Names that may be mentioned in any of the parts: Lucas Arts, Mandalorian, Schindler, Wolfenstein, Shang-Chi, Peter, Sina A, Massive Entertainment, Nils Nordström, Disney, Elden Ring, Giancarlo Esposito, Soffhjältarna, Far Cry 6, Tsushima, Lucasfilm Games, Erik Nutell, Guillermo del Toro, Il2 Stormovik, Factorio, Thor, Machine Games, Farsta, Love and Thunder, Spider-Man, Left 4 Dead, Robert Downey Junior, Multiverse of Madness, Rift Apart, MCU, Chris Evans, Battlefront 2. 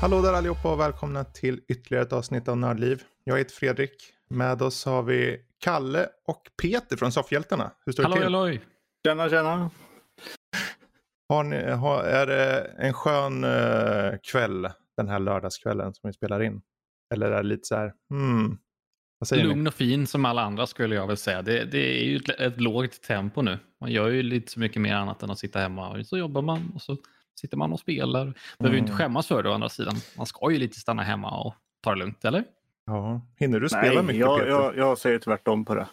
Hallå där allihopa och välkomna till ytterligare ett avsnitt av Nördliv. Jag heter Fredrik. Med oss har vi Kalle och Peter från Soffhjältarna. Hur står det till? Hallå. Tjena. Är det en skön kväll den här lördagskvällen som vi spelar in? Eller är det lite så här... Vad säger Lugn ni? Och fin som alla andra skulle jag väl säga. Det är ju ett lågt tempo nu. Man gör ju lite så mycket mer annat än att sitta hemma. Och så jobbar man och så... sitter man och spelar. Behöver ju inte skämmas för det å andra sidan. Man ska ju lite stanna hemma och ta det lugnt, eller? Ja. Hinner du spela mycket, Peter? Jag säger tvärtom på det.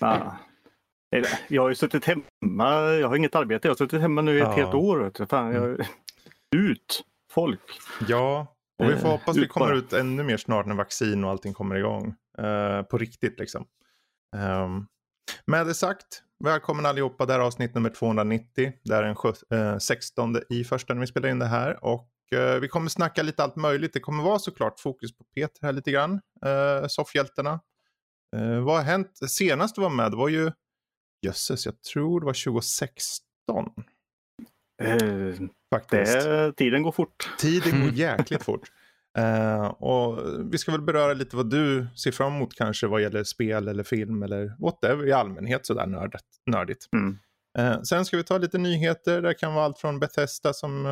Nah. Jag har ju suttit hemma. Jag har inget arbete. Jag har suttit hemma nu i ett helt år. Vet du. Fan, ut folk. Ja, och vi får hoppas vi kommer ut ännu mer snart när vaccin och allting kommer igång. På riktigt, liksom. Med det sagt... Välkommen allihopa, det här avsnitt nummer 290. Det är den 16 i första när vi spelar in det här. Och vi kommer snacka lite allt möjligt. Det kommer vara såklart fokus på Peter här lite grann. Soffhjältarna. Vad har hänt? Senast du var med var ju... Jösses, jag tror det var 2016. Faktiskt. Tiden går fort. Tiden går jäkligt fort. Och vi ska väl beröra lite vad du ser fram emot kanske vad gäller spel eller film eller whatever i allmänhet sådär nördigt. Sen ska vi ta lite nyheter, det kan vara allt från Bethesda som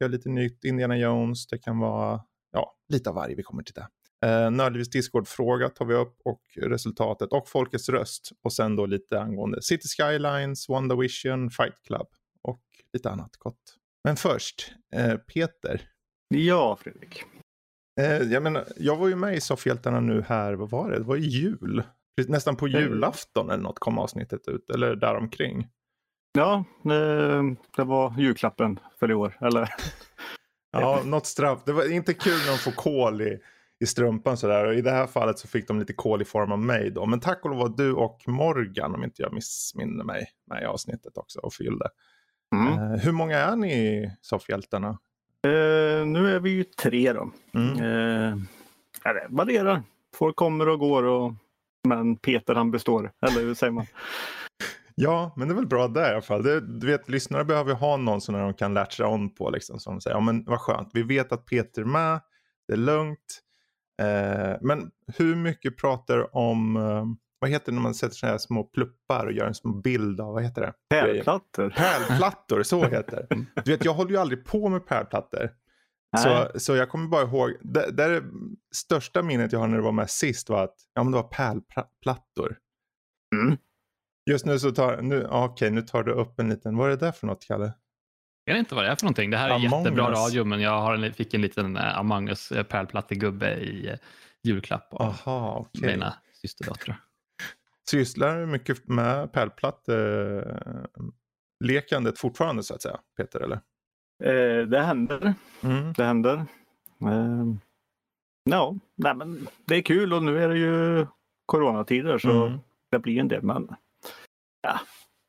gör lite nytt, Indiana Jones, det kan vara lite av varje vi kommer till det. Nördligvis Discord-fråga tar vi upp och resultatet och folkets röst och sen då lite angående City Skylines, WandaVision, Fight Club och lite annat gott. Men först, Peter. Ja, Fredrik. Jag var ju med i Soffhjältarna nu här, vad var det? Det var ju jul. Nästan på julafton eller något kom avsnittet ut, eller däromkring. Ja, det var julklappen för i år, eller? Ja, något straff. Det var inte kul när de får kol i strumpan sådär. Och i det här fallet så fick de lite kol i form av mig då. Men tack och lov var du och Morgan, om inte jag missminner mig, med i avsnittet också och fyllde. Hur många är ni i Soffhjältarna? Nu är vi ju 3 då. Det varierar. Folk kommer och går men Peter han består. Eller hur säger man? Ja, men det är väl bra där i alla fall. Du vet, lyssnare behöver ha någon som de kan latcha on på. Liksom, som säger, ja men vad skönt. Vi vet att Peter är med. Det är lugnt. Men hur mycket pratar om... vad heter det när man sätter så här små pluppar och gör en små bild av, vad heter det? Pärlplattor. Pärlplattor, så heter det. Du vet, jag håller ju aldrig på med pärlplattor. Så jag kommer bara ihåg, det är det största minnet jag har när det var med sist var att, ja men det var pärlplattor. Just nu så nu tar du upp en liten, vad är det där för något, Kalle? Jag vet inte vad det är för någonting, det här är jättebra radio, men jag fick en liten Among Us pärlplattegubbe i julklapp av mina systerdöttrar. Sysslar mycket med pärlplatt-lekandet fortfarande så att säga, Peter, eller? Det händer. Det händer. Men det är kul och nu är det ju coronatider så det blir en del. Men...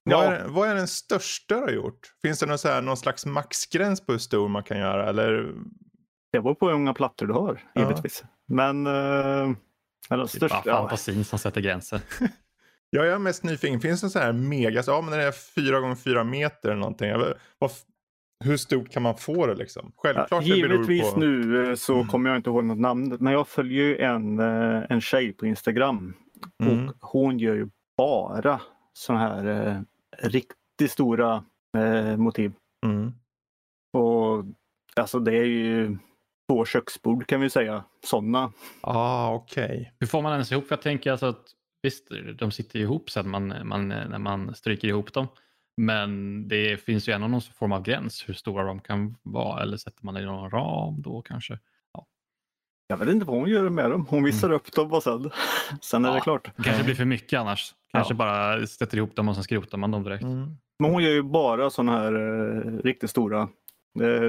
Ja. Vad är den största du har gjort? Finns det någon slags maxgräns på hur stor man kan göra? Eller? Det var på hur många plattor du har, givetvis. Men... den största, fantasin som sätter gränser. Jag är mest nyfiken. Finns det så här mega... men den är 4x4 meter eller någonting. Hur stort kan man få det liksom? Självklart givetvis det beror på... nu så kommer jag inte ihåg något namn. Men jag följer ju en tjej på Instagram. Och hon gör ju bara sådana här riktigt stora motiv. Och alltså det är ju... 2 köksbord kan vi säga. Sådana. Okej. Hur får man ens ihop? Jag tänker alltså att visst, de sitter ihop sen när man stryker ihop dem. Men det finns ju ändå någon form av gräns hur stora de kan vara. Eller sätter man i någon ram då kanske? Ja. Jag vet inte vad hon gör med dem. Hon visar upp dem och sen är det klart. Kanske blir för mycket annars. Kanske bara sätter ihop dem och sen skrotar man dem direkt. Men hon gör ju bara sådana här riktigt stora...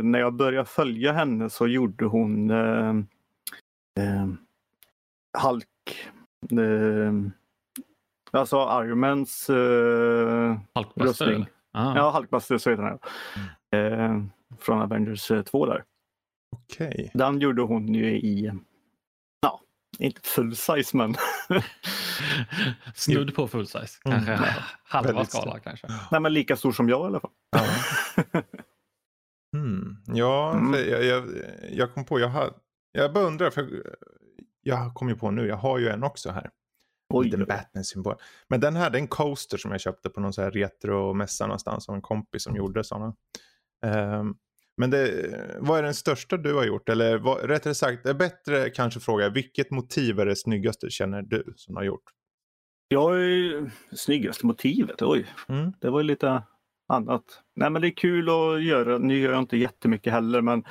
när jag började följa henne så gjorde hon Hulk. Alltså Iron Mans röstning. Ja, Hulkbuster så heter den. Från Avengers 2 där. Okej. Den gjorde hon ju i inte full size men snudd på full size. Kanske halva skala kanske. Nej men lika stor som jag i alla fall. Ja, jag kom på, jag bara undrar, för jag kom ju på nu, jag har ju en också här. Oj, den Batman-symbol. Men den här, det är en coaster som jag köpte på någon så här retromässa någonstans av en kompis som gjorde sådana. Men det, vad är den största du har gjort? Eller vad, rättare sagt, är bättre kanske fråga, vilket motiv är det snyggaste känner du som har gjort? Jag är ju snyggaste motivet, oj. Mm. Det var ju lite annat. Nej, men det är kul att göra, nu gör jag inte jättemycket heller, men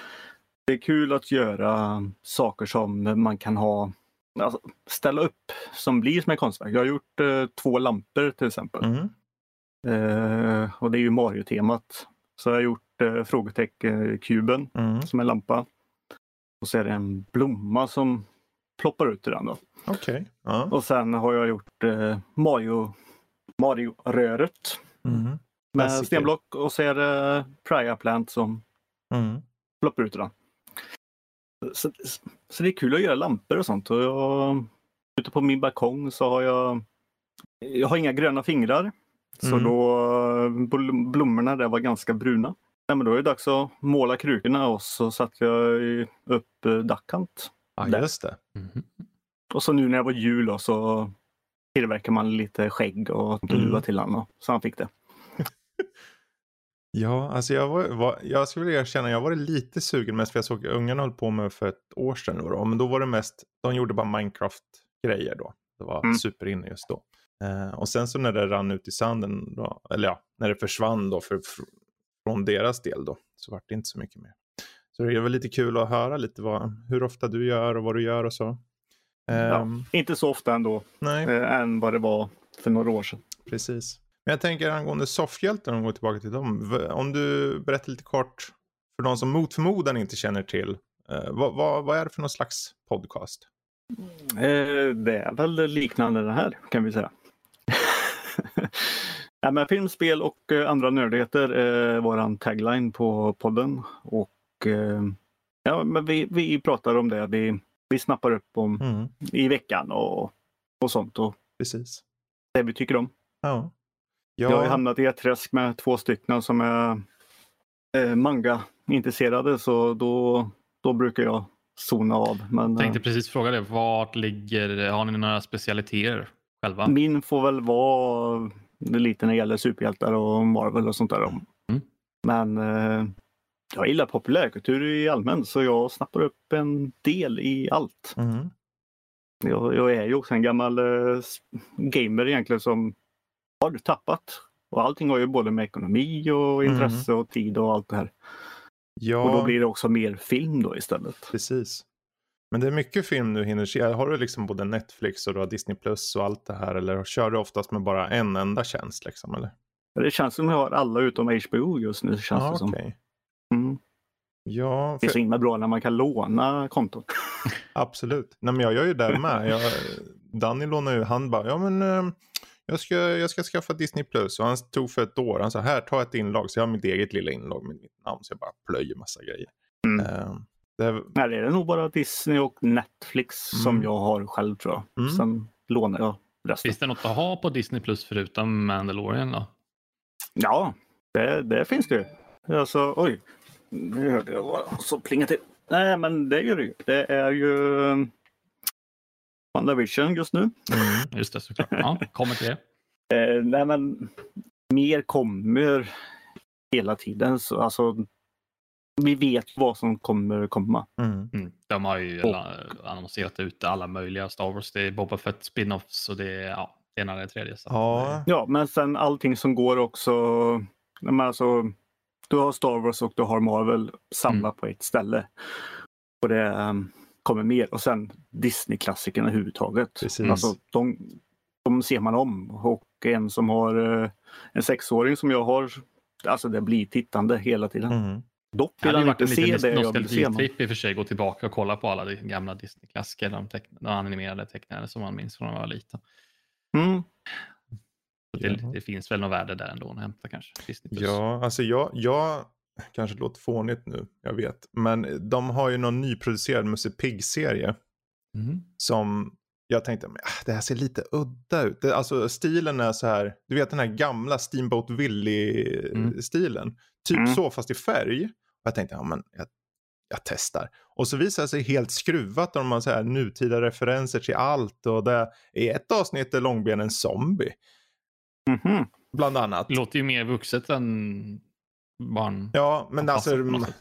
det är kul att göra saker som man kan ha, alltså, ställa upp som blir som en konstverk. Jag har gjort 2 lampor till exempel. Mm. Och det är ju Mario-temat. Så jag har gjort frågetecken-kuben som en lampa. Och så är det en blomma som ploppar ut ur den då. Okay. Och sen har jag gjort Mario-röret. Med stenblock. Och så är det Praia Plant som ploppar ut ur den. Så det är kul att göra lampor och sånt. Och jag, ute på min balkong så har jag har inga gröna fingrar. Så då blommorna där var ganska bruna. Nej, men då är det dags att måla krukorna och så satte jag upp dackkant. Ja, just det. Mm. Och så nu när jag var jul då, så tillverkar man lite skägg och duva till honom. Så han fick det. Ja, alltså jag skulle vilja erkänna, jag var lite sugen mest för jag såg ungarna hålla på med för ett år sedan då. Men då var det mest, de gjorde bara Minecraft-grejer då. Det var superinne just då. Och sen så när det rann ut i sanden då, eller ja, när det försvann då från deras del då, så var det inte så mycket mer. Så det var lite kul att höra lite hur ofta du gör och vad du gör och så. Ja, inte så ofta ändå, än vad det var för några år sedan. Precis. Men jag tänker angående Soffhjältarna, om vi går tillbaka till dem. Om du berättar lite kort för de som mot förmodan inte känner till. Vad är det för någon slags podcast? Det är väl liknande det här, kan vi säga. Ja, men film, spel och andra nördigheter är våran tagline på podden. Och ja, men vi pratar om det. Vi snappar upp om i veckan och sånt. Och precis. Det vi tycker om. Ja. Jag har ju hamnat i ett träsk med 2 stycken som är manga-intresserade, så då brukar jag zona av. Men, jag tänkte precis fråga det, har ni några specialiteter själva? Min får väl vara lite när det gäller superhjältar och Marvel och sånt där. Men jag gillar populärkultur i allmänt, så jag snappar upp en del i allt. Jag är ju också en gammal gamer egentligen som har du tappat. Och allting har ju både med ekonomi och intresse och tid och allt det här. Ja. Och då blir det också mer film då istället. Precis. Men det är mycket film du hinner se. Har du liksom både Netflix och då Disney Plus och allt det här? Eller kör du oftast med bara en enda tjänst liksom? Eller? Det känns som jag har alla utom HBO just nu. Känns det som. Okay. Ja, för... Det är så himla bra när man kan låna konton. Absolut. Nej, men jag gör ju det med. Danny lånar ju, han bara, ja men... Jag ska skaffa Disney Plus, och han tog för ett år, han sa här, ta ett inlag, så jag har mitt eget lilla inlag med mitt namn, så jag bara plöjer massa grejer. Nej, det är nog bara Disney och Netflix som jag har själv, tror jag. Sen lånar jag resten. Finns det något att ha på Disney Plus förutom Mandalorian då? Ja, det finns det ju. Alltså, oj, nu hörde jag så plinga till. Nej, men det gör det ju. Det är ju... WandaVision just nu. Just det, såklart. Ja, kommer till det. Nej, men mer kommer hela tiden. Så, alltså, vi vet vad som kommer komma. De har ju annonserat ut alla möjliga Star Wars. Det är Boba Fett spin-offs och det är det ena eller det tredje. Så. Ja, men sen allting som går också. Men alltså, du har Star Wars och du har Marvel samlat på ett ställe. Och det är... kommer mer, och sen Disney-klassikerna överhuvudtaget. Alltså, de ser man om, och en som har en 6-åring som jag har, alltså det blir tittande hela tiden. Dock vill han inte se det jag vill se. Tripp i och för sig, gå tillbaka och kolla på alla de gamla Disney-klassiker, de animerade tecknade som man minns från när man var liten. Det finns väl något värde där ändå att hämta kanske. Ja, alltså jag kanske låter fånigt nu, jag vet. Men de har ju någon nyproducerad Musse Pig-serie som jag tänkte, det här ser lite udda ut. Alltså stilen är så här, du vet den här gamla Steamboat Willie-stilen. Typ så, fast i färg. Jag tänkte, ja men jag testar. Och så visar det sig helt skruvat om man säger nutida referenser till allt. Och det är ett avsnitt där långben en zombie. Mm-hmm. Bland annat. Låter ju mer vuxet än barn. Ja, men alltså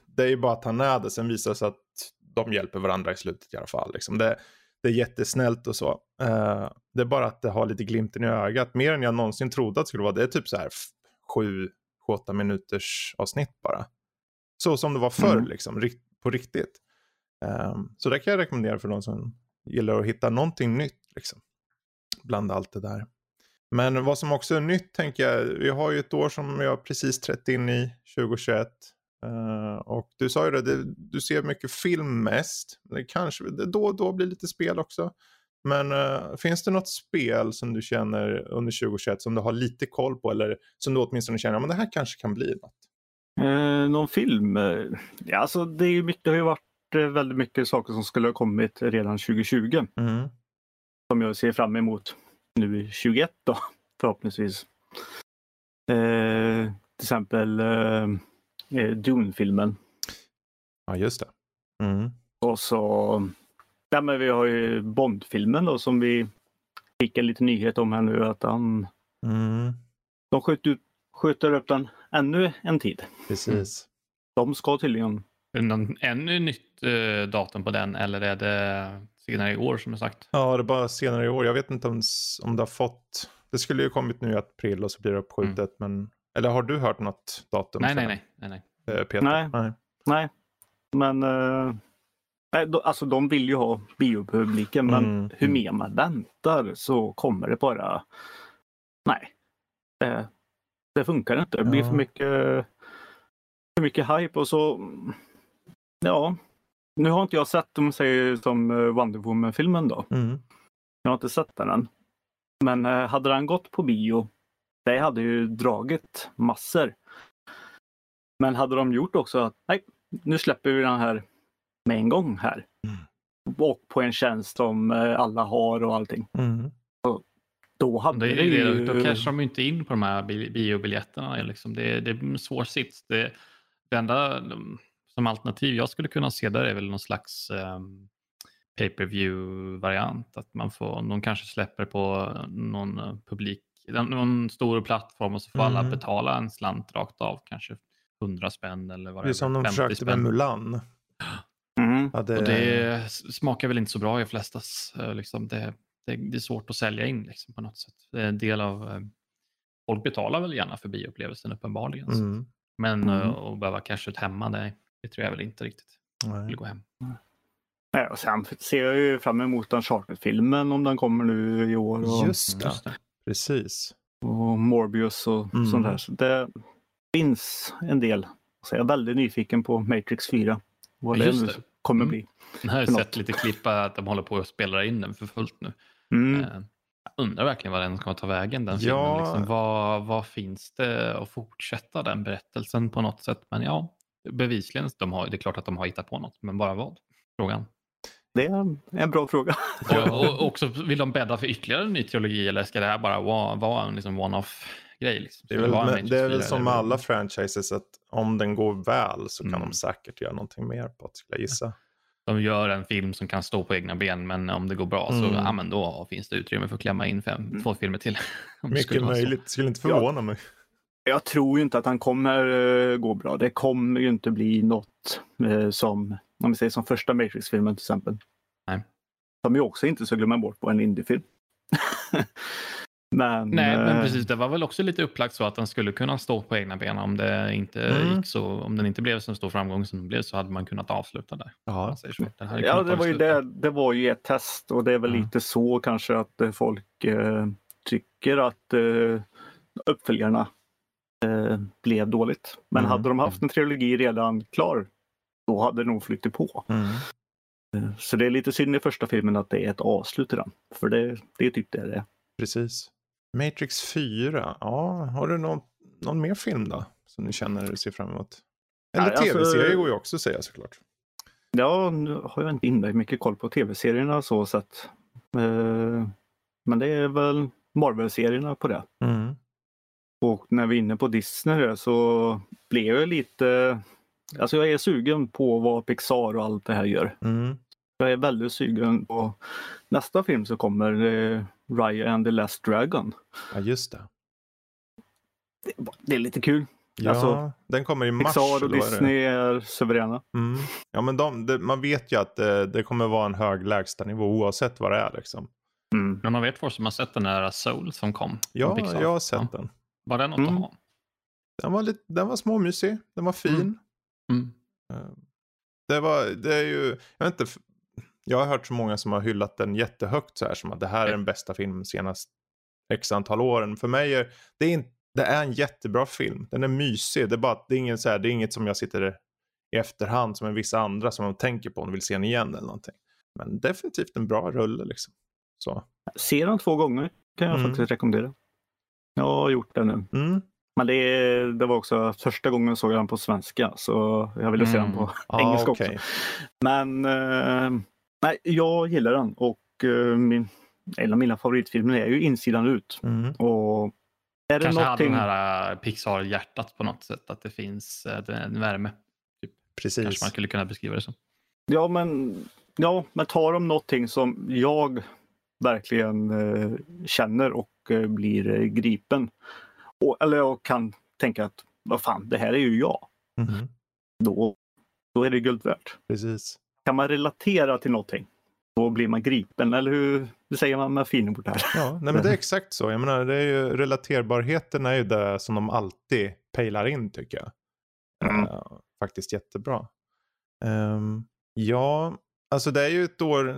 det är ju bara att han är det. Sen visar det sig att de hjälper varandra i slutet i alla fall. Liksom. Det är jättesnällt och så. Det är bara att det har lite glimten i ögat. Mer än jag någonsin trodde att det skulle vara. Det är typ så här 7-8 minuters avsnitt bara. Så som det var förr liksom. På riktigt. Så det kan jag rekommendera för de som gillar att hitta någonting nytt liksom. Bland allt det där. Men vad som också är nytt tänker jag. Vi har ju ett år som jag precis trätt in i. 2021. Och du sa ju det. Du ser mycket film mest. Det kanske då blir lite spel också. Men finns det något spel som du känner under 2021 som du har lite koll på? Eller som du åtminstone känner men det här kanske kan bli något? Någon film? Ja, alltså det har ju varit väldigt mycket saker som skulle ha kommit redan 2020. Mm. Som jag ser fram emot nu i 21 då, förhoppningsvis. Till exempel Dune-filmen. Ja, just det. Mm. Och så ja, men vi har ju Bond-filmen då, som vi fick en liten nyhet om här nu. Att de skjuter upp den ännu en tid. Precis. De ska tydligen. Ännu nytt datum på den, eller är det senare i år som jag sagt? Ja, det är bara senare i år. Jag vet inte om det har fått. Det skulle ju kommit nu i april och så blir det uppskjutet. Men eller har du hört något datum? Nej. Peter? Nej. Men alltså de vill ju ha biopubliken, men hur mer man väntar så kommer det bara. Nej. Det funkar inte. Det blir för mycket hype och så. Ja. Nu har inte jag sett de säger som Wonder Woman-filmen då. Mm. Jag har inte sett den än. Men hade den gått på bio, det hade ju dragit massor. Men hade de gjort också att nej, nu släpper vi den här med en gång här. Mm. Och på en tjänst som alla har och allting. Mm. Då hade då kanske de inte in på de här biobiljetterna. Liksom. Det är en svår sits. Det enda som alternativ jag skulle kunna se där är väl någon slags pay-per-view-variant. Att man får, de kanske släpper på någon publik, någon stor plattform och så får alla betala en slant rakt av. Kanske 100 spänn eller vad det är. Det är som de försökte med Mulan. Mm. Ja, och det smakar väl inte så bra i flestas. Liksom det är svårt att sälja in liksom, på något sätt. Det är en del av folk betalar väl gärna för bioupplevelsen uppenbarligen. Mm. Men att behöva kanske ut hemma, det tror jag väl inte riktigt. Nej. Vill gå hem. Nej, och sen ser jag ju fram emot den Charter-filmen om den kommer nu i år. Och, Just det. Precis. Och Morbius och sånt där. Så det finns en del. Så jag är väldigt nyfiken på Matrix 4. Vad det kommer bli. Jag har sett lite klippa att de håller på att spela in den för fullt nu. Mm. Jag undrar verkligen vad den kommer ta vägen den filmen. Liksom, vad finns det att fortsätta den berättelsen på något sätt? Men ja, bevisligen det är klart att de har hittat på något. Men bara vad? Frågan. Det är en bra fråga. Och också vill de bädda för ytterligare en ny teologi? Eller ska det här bara vara en liksom one-off-grej? Liksom? Det är väl som alla franchises att om den går väl så kan de säkert göra någonting mer på att skulle jag gissa. De gör en film som kan stå på egna ben, men om det går bra så men då finns det utrymme för att klämma in 2 filmer till. Mycket möjligt, skulle inte förvåna mig. Jag tror ju inte att han kommer gå bra. Det kommer ju inte bli något som första Matrix-filmen till exempel. Nej. Som ju också inte så glömmer bort på en indie-film. Men precis, det var väl också lite upplagt så att den skulle kunna stå på egna ben om det inte gick så, om den inte blev så stor framgång som den blev så hade man kunnat avsluta där. Ja, det var ju ett test och det är väl lite så kanske att folk tycker att uppföljarna blev dåligt. Men hade de haft en trilogi redan klar då hade de nog flyttat på. Mm. Så det är lite synd i första filmen att det är ett avslut i den. För det är typ det är. Precis. Matrix 4. Ja, har du någon mer film då? Som du känner du ser fram emot? Eller nej, tv-serier går ju också säga såklart. Ja, nu har jag inte inne mycket koll på tv-serierna så sett. Men det är väl Marvel-serierna på det. Mm. Och när vi är inne på Disney så blev jag lite Alltså jag är sugen på vad Pixar och allt det här gör. Mm. Jag är väldigt sugen på nästa film så kommer Raya and the Last Dragon. Ja, just det. Det är lite kul. Ja, alltså, den kommer i mars. Pixar och Disney är suveräna. Mm. Ja, men man vet ju att det kommer vara en hög lägstanivå oavsett vad det är liksom. Mm. Men man vet först som har sett den här Soul som kom. Ja, jag har sett den. Var den något att ha? Den var småmysig. Den var fin. Mm. Jag har hört så många som har hyllat den jättehögt så här, som att det här är den bästa filmen senast x antal åren. För mig är det är en jättebra film. Den är mysig. Det är inget som jag sitter i efterhand som en vissa andra som man tänker på och vill se den igen eller någonting. Men definitivt en bra rulle liksom. Så. Ser den 2 gånger kan jag faktiskt rekommendera. Jag har gjort den nu. Mm. Men det var också första gången såg jag den på svenska. Så jag ville se den på engelska också. Men nej, jag gillar den. Och en av mina favoritfilmer är ju Insidan ut. Mm. Och är kanske det någonting... hade den här Pixar-hjärtat på något sätt. Att det finns en värme. Typ. Precis. Kanske man skulle kunna beskriva det som. Ja, men tar de någonting som jag verkligen känner och blir gripen. Eller jag kan tänka att vad fan, det här är ju jag. Mm. Då är det guld värt. Precis. Kan man relatera till någonting, då blir man gripen. Eller hur säger man med finbord här? Ja, nej, men det är exakt så. Jag menar, det är ju, relaterbarheten är ju det som de alltid pejlar in tycker jag. Faktiskt jättebra. Ja, alltså det är ju ett år...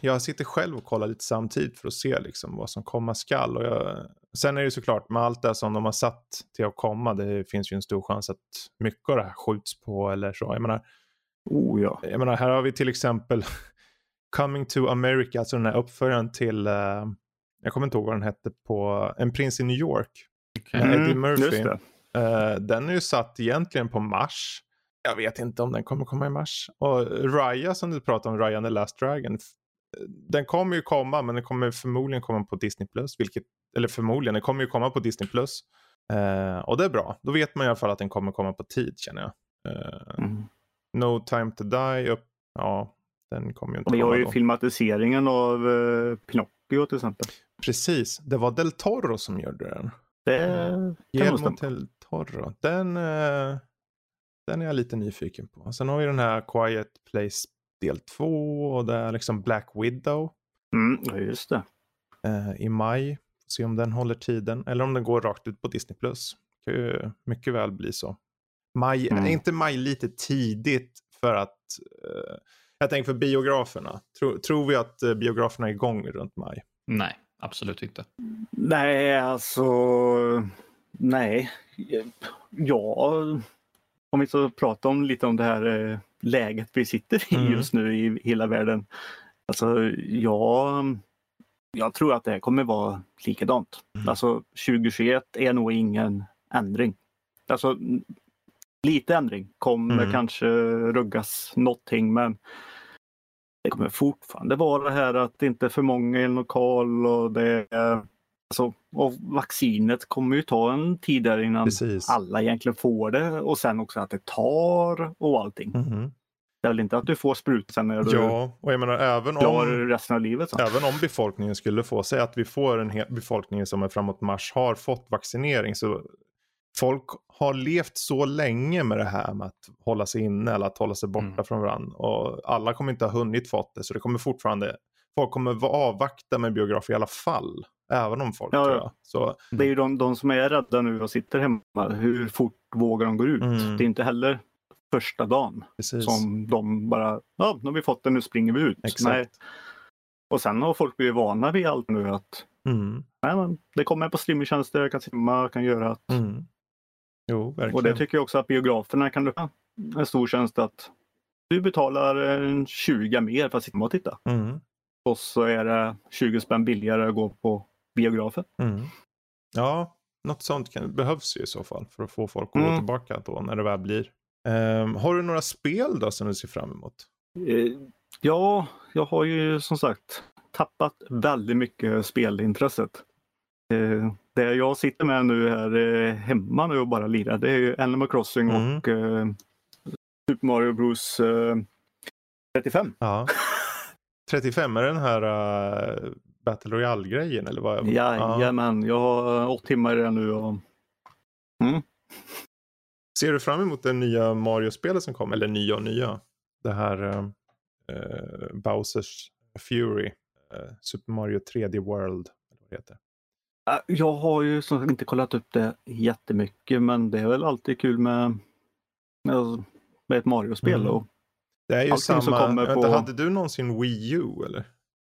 Jag sitter själv och kollar lite samtidigt för att se liksom vad som komma skall. Och sen är det ju såklart med allt det som de har satt till att komma. Det finns ju en stor chans att mycket av det här skjuts på eller så. Jag menar, här har vi till exempel Coming to America. Alltså den här uppföljaren till... jag kommer inte ihåg vad den hette på... En prins i New York. Okay. Eddie Murphy. Den är ju satt egentligen på mars. Jag vet inte om den kommer komma i mars. Och Raya som du pratade om, Raya and the Last Dragon. Den kommer ju komma, men den kommer förmodligen komma på Disney+. Den kommer ju komma på Disney+. Och det är bra. Då vet man i alla fall att den kommer komma på tid, känner jag. No Time to Die. Ja, den kommer ju inte komma. Vi har ju filmatiseringen av Pinocchio till exempel. Precis. Det var Del Toro som gjorde den. Guillermo del Toro. Den är jag lite nyfiken på. Sen har vi den här Quiet Place del 2. Och det är liksom Black Widow. Ja, just det. I maj. Se om den håller tiden. Eller om den går rakt ut på Disney+. Kan ju mycket väl bli så. Maj, inte maj lite tidigt. För att... jag tänker för biograferna. Tror vi att biograferna är igång runt maj? Nej, absolut inte. Nej, alltså... Nej. Ja... Om vi så pratar lite om det här läget vi sitter i just nu i hela världen. Alltså jag tror att det här kommer vara likadant. Alltså 2021 är nog ingen ändring. Alltså lite ändring kommer kanske ruggas någonting, men det kommer fortfarande vara det här att det inte är för många i en lokal och det är... Alltså, och vaccinet kommer ju ta en tid där innan alla egentligen får det. Och sen också att det tar och allting. Det är väl inte att du får sprut sen när du och jag menar, klarar resten av livet. Så. Även om befolkningen skulle få sig att vi får en befolkning som är framåt mars har fått vaccinering. Så folk har levt så länge med det här med att hålla sig inne eller att hålla sig borta från varandra. Och alla kommer inte ha hunnit fått det. Så det kommer fortfarande... Folk kommer avvakta med biografer i alla fall. Även om folk tror jag. Så... Det är ju de som är rädda nu och sitter hemma. Hur fort vågar de gå ut? Det är inte heller första dagen. Precis. Som de bara, nu har vi fått det, nu springer vi ut. Nej. Och sen har folk blivit vana vid allt nu. Att nej, men det kommer på streamingtjänster, jag kan simma, kan göra att... Jo, verkligen. Och det tycker jag också att biograferna kan lösa. En stor tjänst att du betalar 20 mer för att simma och titta. Och så är det 20 spänn billigare att gå på biografen. Ja, något sånt behövs ju i så fall. För att få folk att gå tillbaka då när det väl blir. Har du några spel då som du ser fram emot? Ja, jag har ju som sagt tappat väldigt mycket spelintresset. Det jag sitter med nu här hemma nu och bara lirar. Det är ju Animal Crossing och Super Mario Bros 35. Ja. 35 är den här Battle Royale-grejen eller vad? Jajamän, jag har 8 timmar redan nu. Och... Mm. Ser du fram emot det nya Mario-spelet som kom? Eller nya? Det här Bowser's Fury. Super Mario 3D World. Vad heter. Jag har ju som sagt inte kollat upp det jättemycket. Men det är väl alltid kul med ett Mario-spel. Mm. Och det är ju samma... Vänta, på... Hade du någonsin Wii U eller?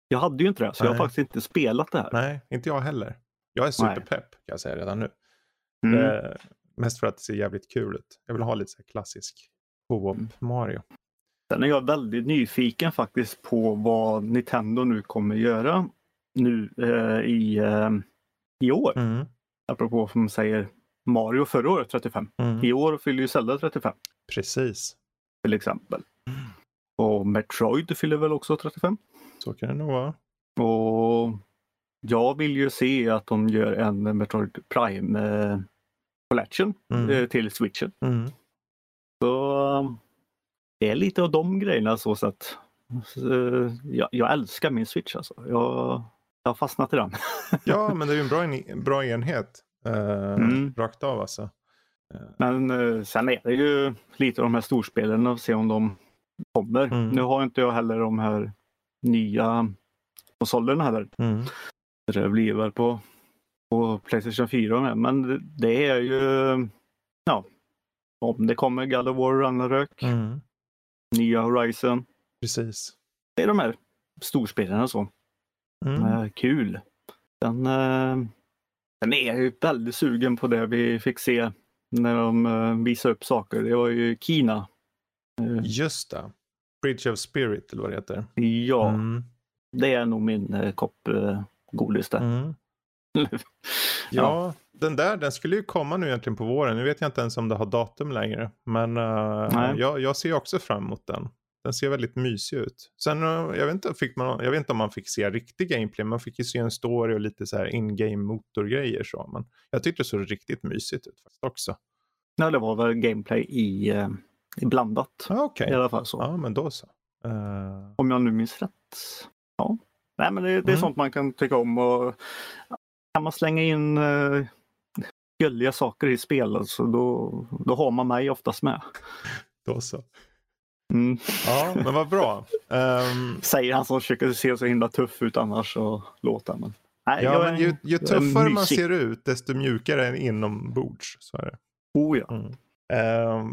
Jag hade ju inte det. Så Nej. Jag har faktiskt inte spelat det här. Nej, inte jag heller. Jag är superpepp kan jag säga redan nu. Mm. Mest för att det ser jävligt kul ut. Jag vill ha lite så här klassisk co-op Mario. Sen är jag väldigt nyfiken faktiskt på vad Nintendo nu kommer göra nu i år. Mm. Apropå vad man säger, Mario förra året 35. Mm. I år fyller ju Zelda 35. Precis. Till exempel. Mm. Och Metroid fyller väl också 35. Så kan det nog vara. Och jag vill ju se att de gör en Metroid Prime Collection till Switchen. Mm. Så det är lite av de grejerna så att jag älskar min Switch alltså. Jag har fastnat i den. Ja, men det är ju en bra enhet. Rakt av alltså. Men sen är det ju lite av de här storspelen och se om de kommer. Nu har inte jag heller de här nya konsolerna heller. Mm. Det blir väl på PlayStation 4 med. Men det är ju om det kommer God of War, Ragnarök, nya Horizon. Precis. Det är de här storspelarna så. Kul. Den är ju väldigt sugen på det vi fick se när de visade upp saker. Det var ju Kina. Just det. Bridge of Spirit eller vad det heter. Ja. Det är nog min kopp godis där. Ja, den skulle ju komma nu egentligen på våren. Nu vet jag inte ens om det har datum längre. Men jag ser också fram emot den. Den ser väldigt mysig ut. Sen, jag vet inte om man fick se riktig gameplay. Man fick ju se en story och lite så här in-game motorgrejer. Så. Men jag tyckte det såg riktigt mysigt ut faktiskt också. Nej, det var väl gameplay i blandat. Okej. I alla fall så. Ja, men då så. Om jag nu minns rätt. Ja. Nej, men det är sånt man kan tycka om. Och kan man slänga in gulliga saker i spel alltså, då har man mig oftast med. Då så. Ja, men vad bra. Säger han som försöker se så himla tuff ut annars och låta. Men... Nej, ju tuffare man ser ut desto mjukare är inombords. Så är det. Oh ja.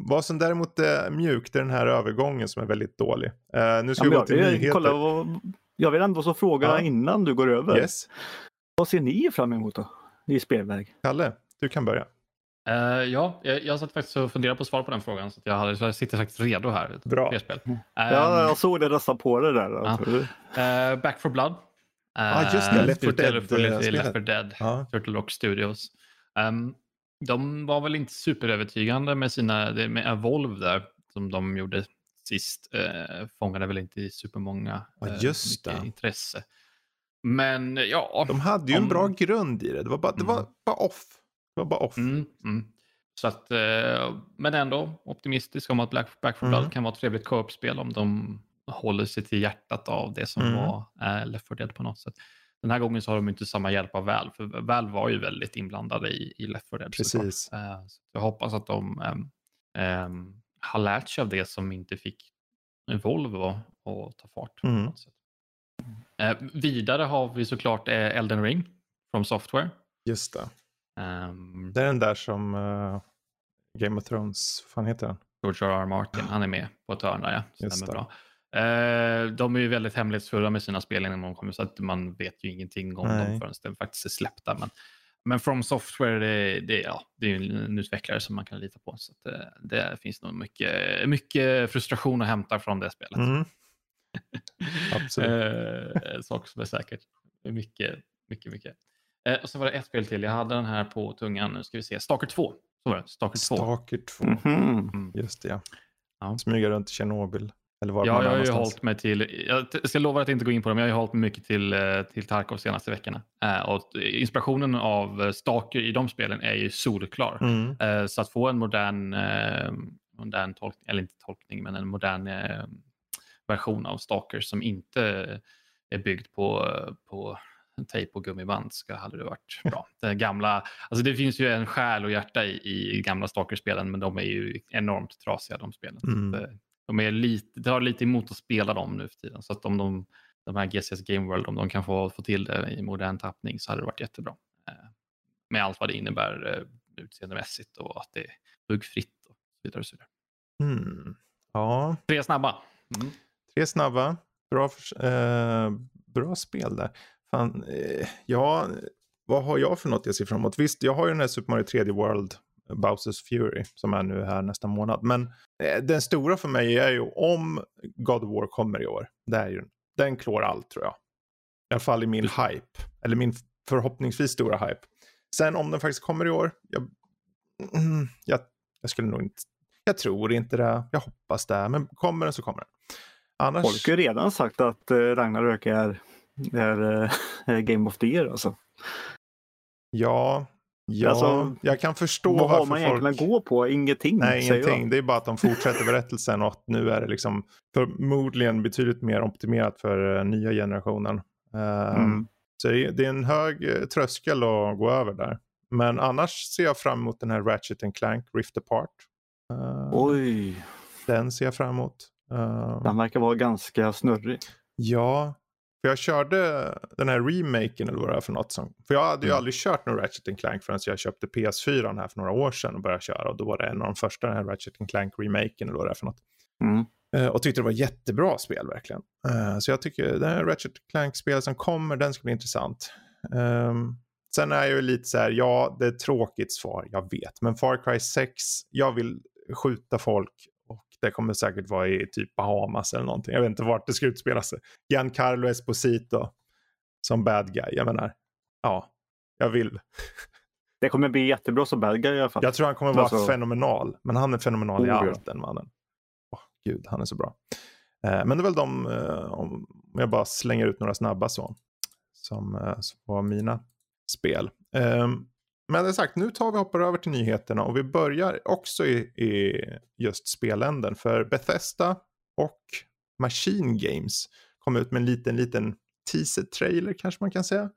Vad som däremot är mjukt är den här övergången som är väldigt dålig. Nu ska vi gå till nyheter. Jag vill ändå så fråga innan du går över. Yes. Vad ser ni fram emot då? I spelväg. Kalle, du kan börja. Jag satt faktiskt och funderade på svar på den frågan. Så att jag sitter faktiskt redo här. Bra. Jag såg det rösta på det där. Back 4 Blood. Just det. Left 4 Dead. Left 4 Dead. Turtle Rock Studios. De var väl inte superövertygande med med Evolve där. Som de gjorde sist. Fångade väl inte i supermånga intresse. Men ja. De hade ju en bra grund i det. Det var bara off. Det var bara off. Så att, men ändå optimistisk om att Back 4 Blood kan vara ett trevligt co-op-spel om de håller sig till hjärtat av det som var Left 4 Dead på något sätt. Den här gången så har de inte samma hjälp av Valve. För Valve var ju väldigt inblandade i Left 4 Dead. Precis. Så jag hoppas att de har lärt sig av det som inte fick Volvo och ta fart på något sätt. Vidare har vi såklart Elden Ring från Software. Just det. Det är den där som Game of Thrones, vad fan heter den? George R.R. Martin, han är med på ett hörn där, ja. Just det. Bra. De är ju väldigt hemlighetsfulla med sina spel innan de kommer, så att man vet ju ingenting om dem förrän de faktiskt är släppta. Men From Software, det är ju en utvecklare som man kan lita på. Så att, det finns nog mycket frustration att hämta från det spelet. Absolut. Sak som är säkert. Mycket. Och så var det ett spel till. Jag hade den här på tungan. Nu ska vi se. Stalker 2. Så var det. Stalker 2. Just det, ja. Smyga runt Tjernobyl. Eller var jag har ju hållit mig till... Jag ska lova att inte gå in på dem. Jag har ju hållit mig mycket till Tarkov senaste veckorna. Och inspirationen av Stalker i de spelen är ju solklar. Så att få en modern modern tolkning, eller inte tolkning, men en modern version av Stalker som inte är byggd på tejp och gummiband, så hade det varit bra. Den gamla, alltså det finns ju en själ och hjärta i gamla Stalker-spelen, men de är ju enormt trasiga, de spelen. Mm. Så att, det har lite emot att spela dem nu för tiden, så att om de här GCS Game World, om de kan få till det i modern tappning, så hade det varit jättebra. Med allt vad det innebär utseendemässigt och att det är buggfritt och så vidare och så vidare. Mm. Ja. 3 snabba. Mm. 3 snabba. Bra spel där. Fan, ja, vad har jag för något jag ser fram emot? Visst, jag har ju den här Super Mario 3D World Bowser's Fury som är nu här nästa månad. Men den stora för mig är ju om God of War kommer i år. Det är ju den klår allt, tror jag. I alla fall i min hype. Eller min förhoppningsvis stora hype. Sen om den faktiskt kommer i år. Jag skulle nog inte. Jag tror inte det. Jag hoppas det. Men kommer den så kommer den. Annars... Folk har redan sagt att Ragnarök är Game of the Year. Alltså. Ja alltså, jag kan förstå vad har man egentligen folk... gå på? Ingenting. Nej, ingenting. Det är bara att de fortsätter berättelsen och att nu är det liksom förmodligen betydligt mer optimerat för nya generationen. Så det är en hög tröskel att gå över där. Men annars ser jag fram emot den här Ratchet & Clank Rift Apart. Oj. Den ser jag fram emot. Den verkar vara ganska snurrig. Ja, för jag körde den här remaken eller vad det är för något. För jag hade ju aldrig kört någon Ratchet & Clank förrän jag köpte PS4 här för några år sedan och började köra. Och då var det en av de första, den här Ratchet & Clank remaken eller vad det är för något. Mm. Och tyckte det var jättebra spel verkligen. Så jag tycker den här Ratchet & Clank-spel som kommer, den ska bli intressant. Sen är jag ju lite så här, ja det är ett tråkigt svar, jag vet. Men Far Cry 6, jag vill skjuta folk. Och det kommer säkert vara i typ Bahamas eller någonting. Jag vet inte vart det ska utspela sig. Giancarlo Esposito som bad guy. Jag menar, ja, jag vill. Det kommer bli jättebra som bad guy i alla fall. Jag tror han kommer vara fenomenal. Men han är fenomenal i allt, den mannen. Gud, han är så bra. Men det är väl de, om jag bara slänger ut några snabba så, som var mina spel. Men det sagt, nu tar vi hoppar över till nyheterna och vi börjar också i just speländen. För Bethesda och Machine Games kom ut med en liten teaser-trailer kanske man kan säga.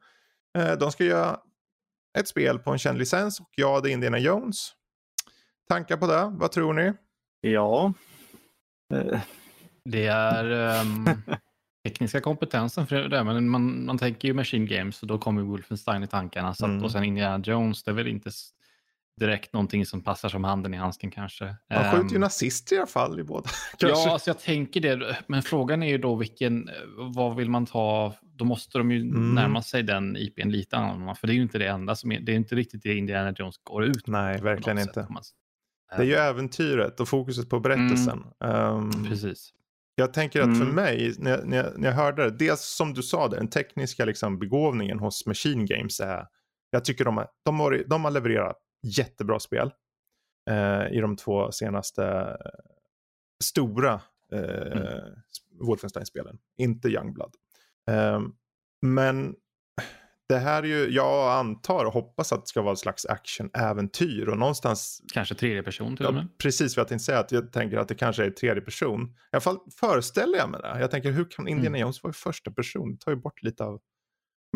De ska göra ett spel på en känd licens och ja, det är Indiana Jones. Tankar på det? Vad tror ni? Ja... Det är tekniska kompetensen för det, men man tänker ju Machine Games och då kommer Wolfenstein i tankarna så att, och sen Indiana Jones, det är väl inte direkt någonting som passar som handen i handsken kanske. Man skjuter ju nazister i alla fall i båda. Ja, alltså jag tänker det, men frågan är ju då vad vill man ta, då måste de ju närma sig den IPn lite annorlunda, för det är ju inte det enda det är inte riktigt det Indiana Jones går ut. Nej, verkligen inte. Det är ju äventyret och fokuset på berättelsen. Precis. Jag tänker att för mig, när jag hörde det, dels som du sa, den tekniska liksom, begåvningen hos Machine Games är, jag tycker de har levererat jättebra spel i de 2 senaste stora Wolfenstein-spelen. Inte Youngblood. Men det här är ju, jag antar och hoppas att det ska vara ett slags action-äventyr och någonstans... Kanske 3D-person till och med. Precis vad jag tänkte säga, att jag tänker att det kanske är 3D-person. I alla fall föreställer jag mig det. Jag tänker, hur kan Indiana Jones vara första person? Det tar ju bort lite av...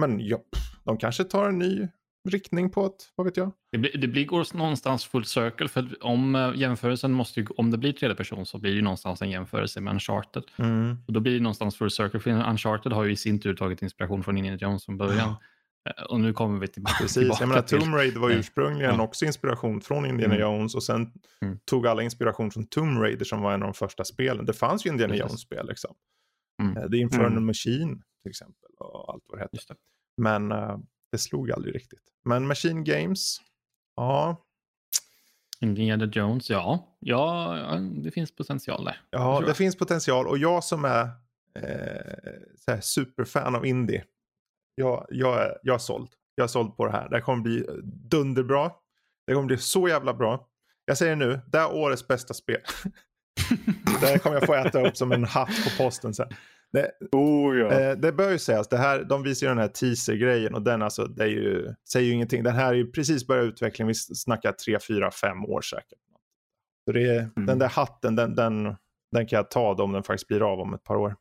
Men ja, de kanske tar en ny riktning på ett, vad vet jag. Det går någonstans full circle, för om jämförelsen måste ju, om det blir 3D-person så blir det ju någonstans en jämförelse med Uncharted. Och då blir det någonstans full circle, för Uncharted har ju i sin tur tagit inspiration från Indiana Jones från början. Ja. Och nu kommer vi tillbaka. Jag menar, Tomb Raider var ursprungligen också inspiration från Indiana Jones och sen tog alla inspiration från Tomb Raider som var en av de första spelen. Det fanns ju Indiana Jones-spel liksom. The Infernal Machine till exempel och allt vad det hette. Just det. Men det slog aldrig riktigt. Men Machine Games, ja. Indiana Jones, ja. Det finns potential där. Ja, det finns potential och jag som är såhär, superfan av indie. Jag är såld. Jag är såld på det här. Det här kommer bli dunderbra. Det kommer bli så jävla bra. Jag säger nu, det här årets bästa spel. Det här kommer jag få äta upp som en hatt på posten sen. Det bör ju sägas. Det här, de visar ju den här teaser-grejen och den alltså, det är ju, säger ju ingenting. Den här är ju precis börjat utveckling. Vi snackar 3, 4, 5 år säkert. Så det är, den där hatten, den kan jag ta då om den faktiskt blir av om ett par år.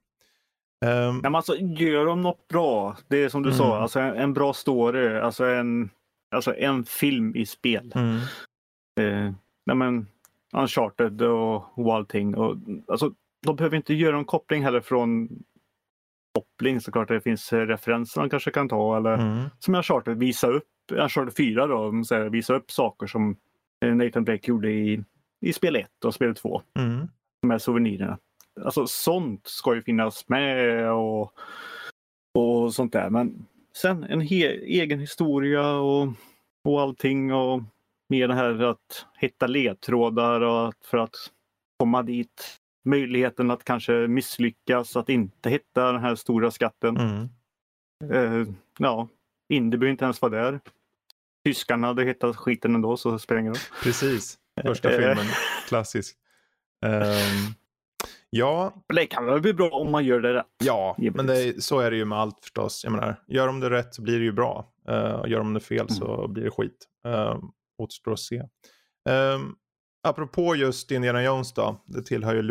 Nej, men alltså, gör de något bra? Det är som du sa, alltså en bra story, alltså en film i spel. Nej, men Uncharted och allting. Och, alltså, de behöver inte göra en koppling heller från koppling, såklart det finns referenser man kanske kan ta, eller som Uncharted, visa upp Uncharted 4 då, så här, visa upp saker som Nathan Drake gjorde i spel 1 och spel 2. De här souvenirerna. Alltså sånt ska ju finnas med och sånt där. Men sen en egen historia och allting, och mer det här att hitta ledtrådar och för att komma dit. Möjligheten att kanske misslyckas, att inte hitta den här stora skatten. Ja, Indy behöver inte ens vara där. Tyskarna hade hittat skiten ändå, så spränger de. Precis, första filmen. Klassisk. Ja. Det kan väl bli bra om man gör det rätt. Ja, men så är det ju med allt förstås. Jag menar, gör de det rätt så blir det ju bra. Gör de det fel så blir det skit. Återstår att se. Apropå just Indiana Jones då. Det tillhör ju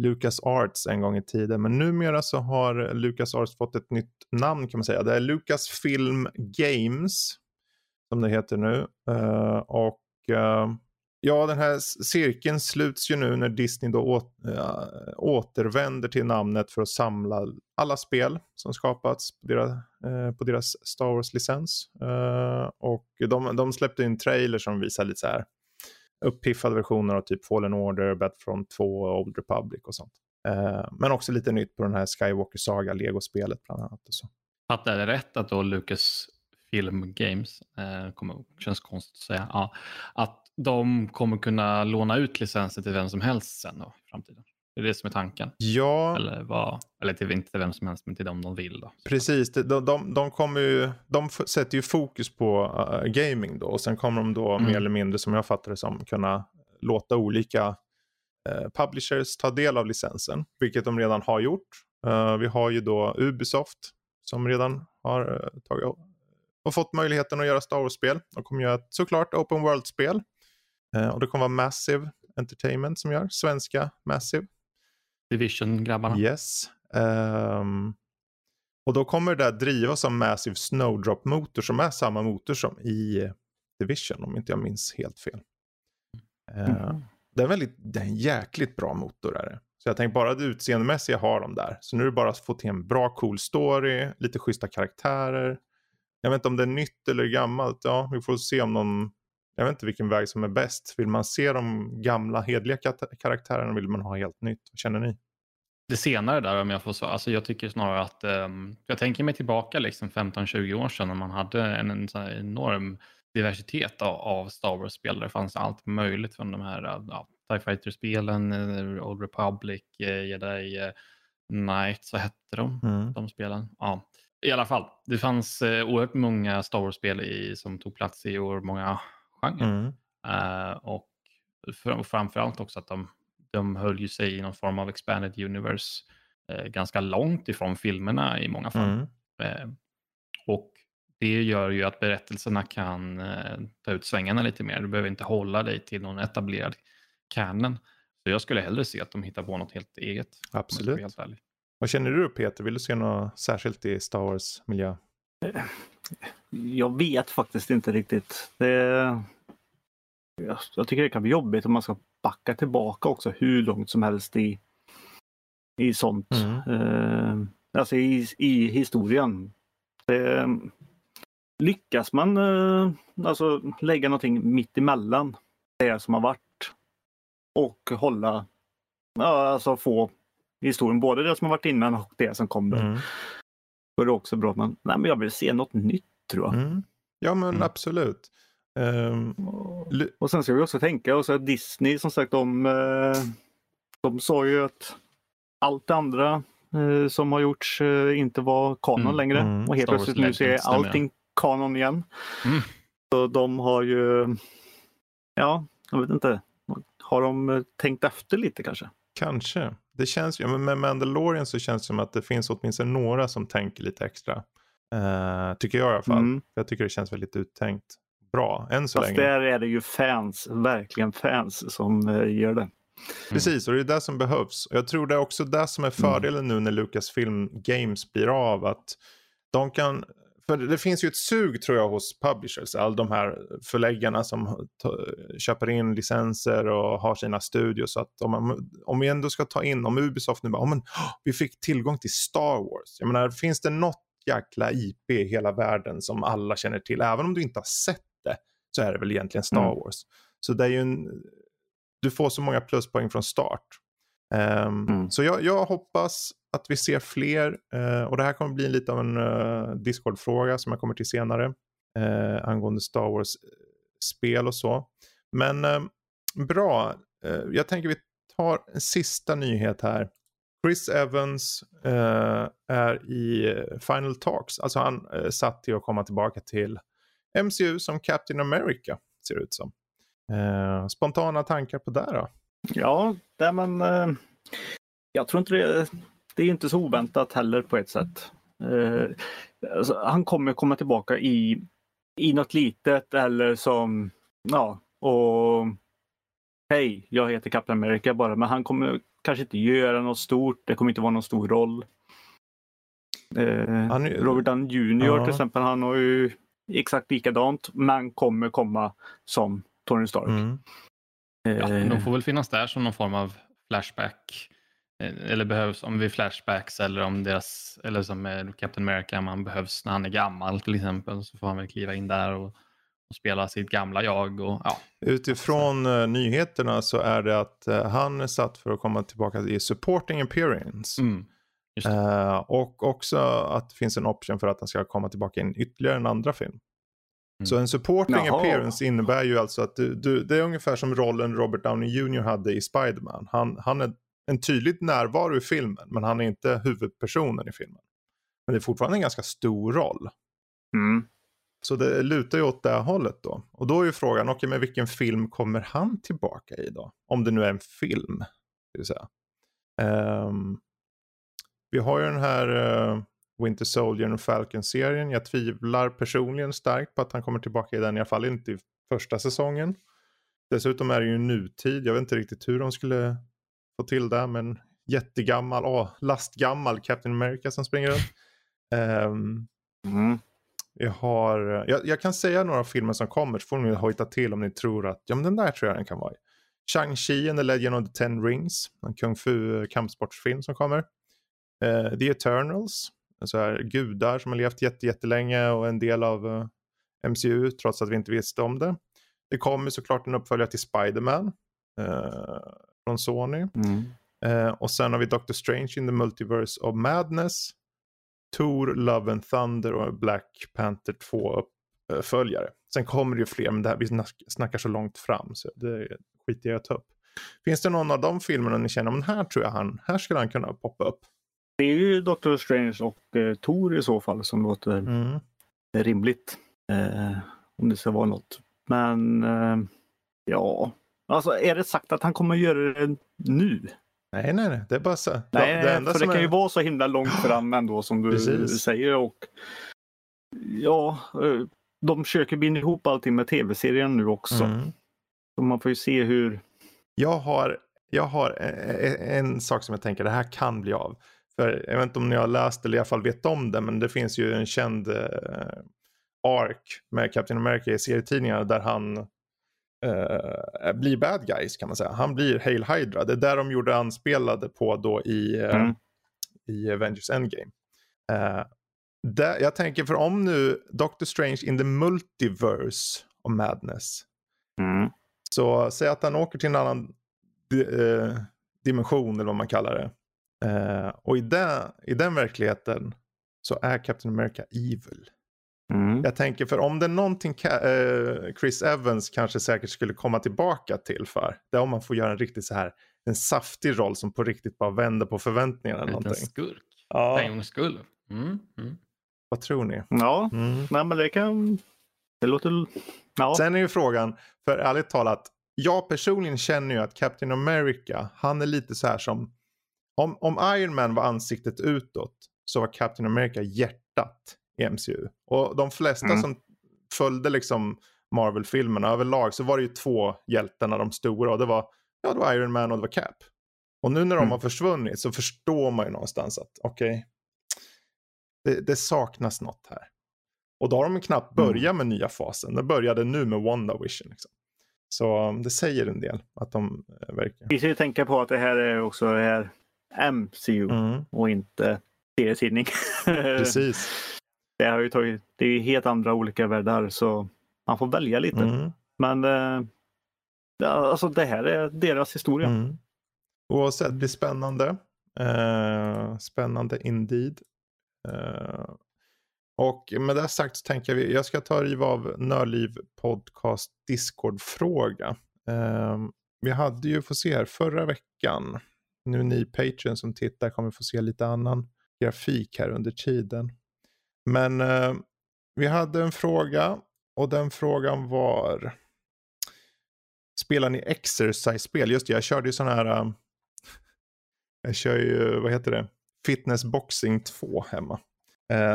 Lucas Arts en gång i tiden. Men numera så har Lucas Arts fått ett nytt namn, kan man säga. Det är Lucasfilm Games, som det heter nu. Ja, den här cirkeln sluts ju nu när Disney då återvänder till namnet för att samla alla spel som skapats på deras Star Wars-licens. Och de släppte en trailer som visar lite så här uppiffade versioner av typ Fallen Order, Battlefront 2 och Old Republic och sånt. Men också lite nytt på den här Skywalker-saga, Lego-spelet bland annat och så. Fattar jag det rätt att då Lucasfilm Games, känns konstigt att säga, ja, att de kommer kunna låna ut licenser till vem som helst sen då i framtiden. Det är det som är tanken. Ja. Eller till inte vem som helst, men till dem de vill då. Precis, de sätter ju fokus på gaming då. Och sen kommer de då mer eller mindre, som jag fattar det som, kunna låta olika publishers ta del av licensen. Vilket de redan har gjort. Vi har ju då Ubisoft som redan har tagit och fått möjligheten att göra Star Wars-spel. De kommer göra ett såklart open world-spel. Och det kommer vara Massive Entertainment som gör. Svenska Massive. Division-grabbarna. Yes. Och då kommer det där drivas av Massive Snowdrop-motor, som är samma motor som i Division, om inte jag minns helt fel. Det är en jäkligt bra motor är det. Så jag tänkte bara det utseendemässiga har de där. Så nu är det bara att få till en bra cool story, lite schyssta karaktärer. Jag vet inte om det är nytt eller gammalt. Ja, vi får se om någon. Jag vet inte vilken väg som är bäst. Vill man se de gamla hedliga karaktärerna, vill man ha helt nytt? Vad känner ni? Det senare där, om jag får svara. Alltså jag tycker snarare att jag tänker mig tillbaka liksom 15-20 år sedan när man hade en sån här enorm diversitet av Star Wars-spelare. Det fanns allt möjligt från de här TIE Fighter-spelen, Old Republic, Jedi Knight, så hette de, de spelen. Ja. I alla fall, det fanns oerhört många Star Wars-spel som tog plats i år, många genrer. Och framförallt också att de höll ju sig i någon form av expanded universe ganska långt ifrån filmerna i många fall. Och det gör ju att berättelserna kan ta ut svängarna lite mer. Du behöver inte hålla dig till någon etablerad canon. Så jag skulle hellre se att de hittar på något helt eget. Absolut. Helt ärligt. Vad känner du, Peter? Vill du se något särskilt i Star Wars-miljö? Jag vet faktiskt inte riktigt. Jag tycker det kan bli jobbigt om man ska backa tillbaka också hur långt som helst i sånt. Alltså i historien. Lyckas man alltså lägga någonting mitt emellan det som har varit och hålla, alltså få historien, både det som har varit innan och det som kommer. Var det också bra att man, nej men jag vill se något nytt tror jag. Ja men absolut. Och sen ska vi också tänka oss att Disney, som sagt, de sa ju att allt det andra som har gjorts inte var kanon längre. Och helt plötsligt nu ser allting kanon igen. Så de har ju, ja, jag vet inte. Har de tänkt efter lite kanske? Kanske. Det känns ju, men med Mandalorian så känns det som att det finns åtminstone några som tänker lite extra. Tycker jag i alla fall. Jag tycker det känns väldigt uttänkt. bra än så länge. Fast där är det ju fans, verkligen fans som gör det. Precis, och det är det som behövs. Jag tror det är också det som är fördelen nu när Lucasfilm Games blir av, att de kan, för det finns ju ett sug tror jag hos publishers, all de här förläggarna som köper in licenser och har sina studios, så att om vi ändå ska ta in, om Ubisoft nu bara, men vi fick tillgång till Star Wars. Jag menar, finns det något jäkla IP i hela världen som alla känner till, även om du inte har sett det, så är det väl egentligen Star Wars. Så det är ju en, du får så många pluspoäng från start. Så jag hoppas att vi ser fler. Och det här kommer bli lite av en Discord-fråga som jag kommer till senare. Angående Star Wars-spel och så. Men bra. Jag tänker vi tar en sista nyhet här. Chris Evans är i Final Talks. Alltså han satt till att komma tillbaka till MCU som Captain America, ser det ut som. Spontana tankar på det då? Ja, där man, jag tror inte det är inte så oväntat heller på ett sätt. Alltså, han kommer komma tillbaka i något litet eller som, ja, och hej, jag heter Captain America bara, men han kommer kanske inte göra något stort, det kommer inte vara någon stor roll. Robert Downey Junior till exempel, han har ju exakt likadant, men kommer komma som Tony Stark. Ja, de får väl finnas där som någon form av flashback, eller behövs om vi flashbacks, eller om deras, eller som Captain America, man behövs när han är gammal till exempel, så får han väl kliva in där och spela sitt gamla jag och, ja. Utifrån nyheterna så är det att han är satt för att komma tillbaka i supporting appearance. Och också att det finns en option för att han ska komma tillbaka in ytterligare en andra film. Så en supporting appearance innebär ju alltså att det är ungefär som rollen Robert Downey Junior hade i Spider-Man. Han är en tydligt närvaro i filmen, men han är inte huvudpersonen i filmen. Men det är fortfarande en ganska stor roll. Så det lutar ju åt det här hållet då. Och då är ju frågan, men vilken film kommer han tillbaka i då? Om det nu är en film, det vill säga. Vi har ju den här... Winter Soldier och Falcon-serien. Jag tvivlar personligen starkt på att han kommer tillbaka i den. I alla fall inte i första säsongen. Dessutom är det ju nutid. Jag vet inte riktigt hur de skulle få till det. Men jättegammal, lastgammal Captain America som springer runt. Jag kan säga några filmer som kommer. Så får ni hojta till om ni tror att den där tror jag den kan vara i. Shang-Chi and the Legend of the Ten Rings. En kung fu kampsportsfilm som kommer. The Eternals. Så här gudar som har levt jättelänge och en del av MCU trots att vi inte visste om det. Det kommer såklart en uppföljare till Spider-Man från Sony. Och sen har vi Doctor Strange in the Multiverse of Madness, Thor, Love and Thunder och Black Panther 2 uppföljare. Sen kommer det ju fler, men det här, vi snackar så långt fram så det skiter jag att ta upp. Finns det någon av de filmerna ni känner om här tror jag här skulle han kunna poppa upp? Det är ju Doctor Strange och Thor i så fall som låter rimligt. Om det ska vara något. Men ja. Alltså är det sagt att han kommer att göra det nu? Nej. Det är bara så. Nej, det enda för som det kan ju vara så himla långt fram ändå som du säger. Och ja, de försöker binda ihop allting med tv-serien nu också. Så man får ju se hur... Jag har en sak som jag tänker, det här kan bli av. För jag vet inte om ni har läst eller i alla fall vet om det, men det finns ju en känd ark med Captain America i serietidningarna där han blir bad guys kan man säga. Han blir Hail Hydra. Det är där de gjorde anspelade på då i Avengers Endgame. Jag tänker för om nu Doctor Strange in the Multiverse of Madness. Så säg att han åker till en annan dimension eller vad man kallar det. Och i den verkligheten så är Captain America evil. Jag tänker för om det är någonting Chris Evans kanske säkert skulle komma tillbaka till för. Det är om man får göra en riktigt så här en saftig roll som på riktigt bara vänder på förväntningarna eller någonting. En skurk. Ja. Nej, en skurk. Vad tror ni? Ja, nej men det kan... Det låter... Ja. Sen är ju frågan, för ärligt talat, jag personligen känner ju att Captain America, han är lite så här som om Iron Man var ansiktet utåt så var Captain America hjärtat i MCU. Och de flesta som följde liksom Marvel-filmerna överlag så var det ju två hjältarna, de stora, och det var, ja, det var Iron Man och det var Cap. Och nu när de har försvunnit så förstår man ju någonstans att okej, det saknas något här. Och då har de knappt börjat med nya fasen. Det började nu med WandaVision liksom. Så det säger en del att de verkar. Vi ska ju tänka på att det här är också det här MCU och inte serietidning. Precis. Det har ju tagit, det är ju helt andra olika världar, så man får välja lite. Men alltså det här är deras historia. Oavsett, det blir spännande. Spännande indeed. Och med det sagt så tänker jag ska ta riva av Nördliv podcast Discord-fråga. Vi hade ju, få se här, förra veckan. Nu ni Patreon som tittar kommer få se lite annan grafik här under tiden. Men vi hade en fråga och den frågan var: spelar ni exercise-spel? Just det, jag körde ju sån här jag kör ju, vad heter det? Fitnessboxing 2 hemma.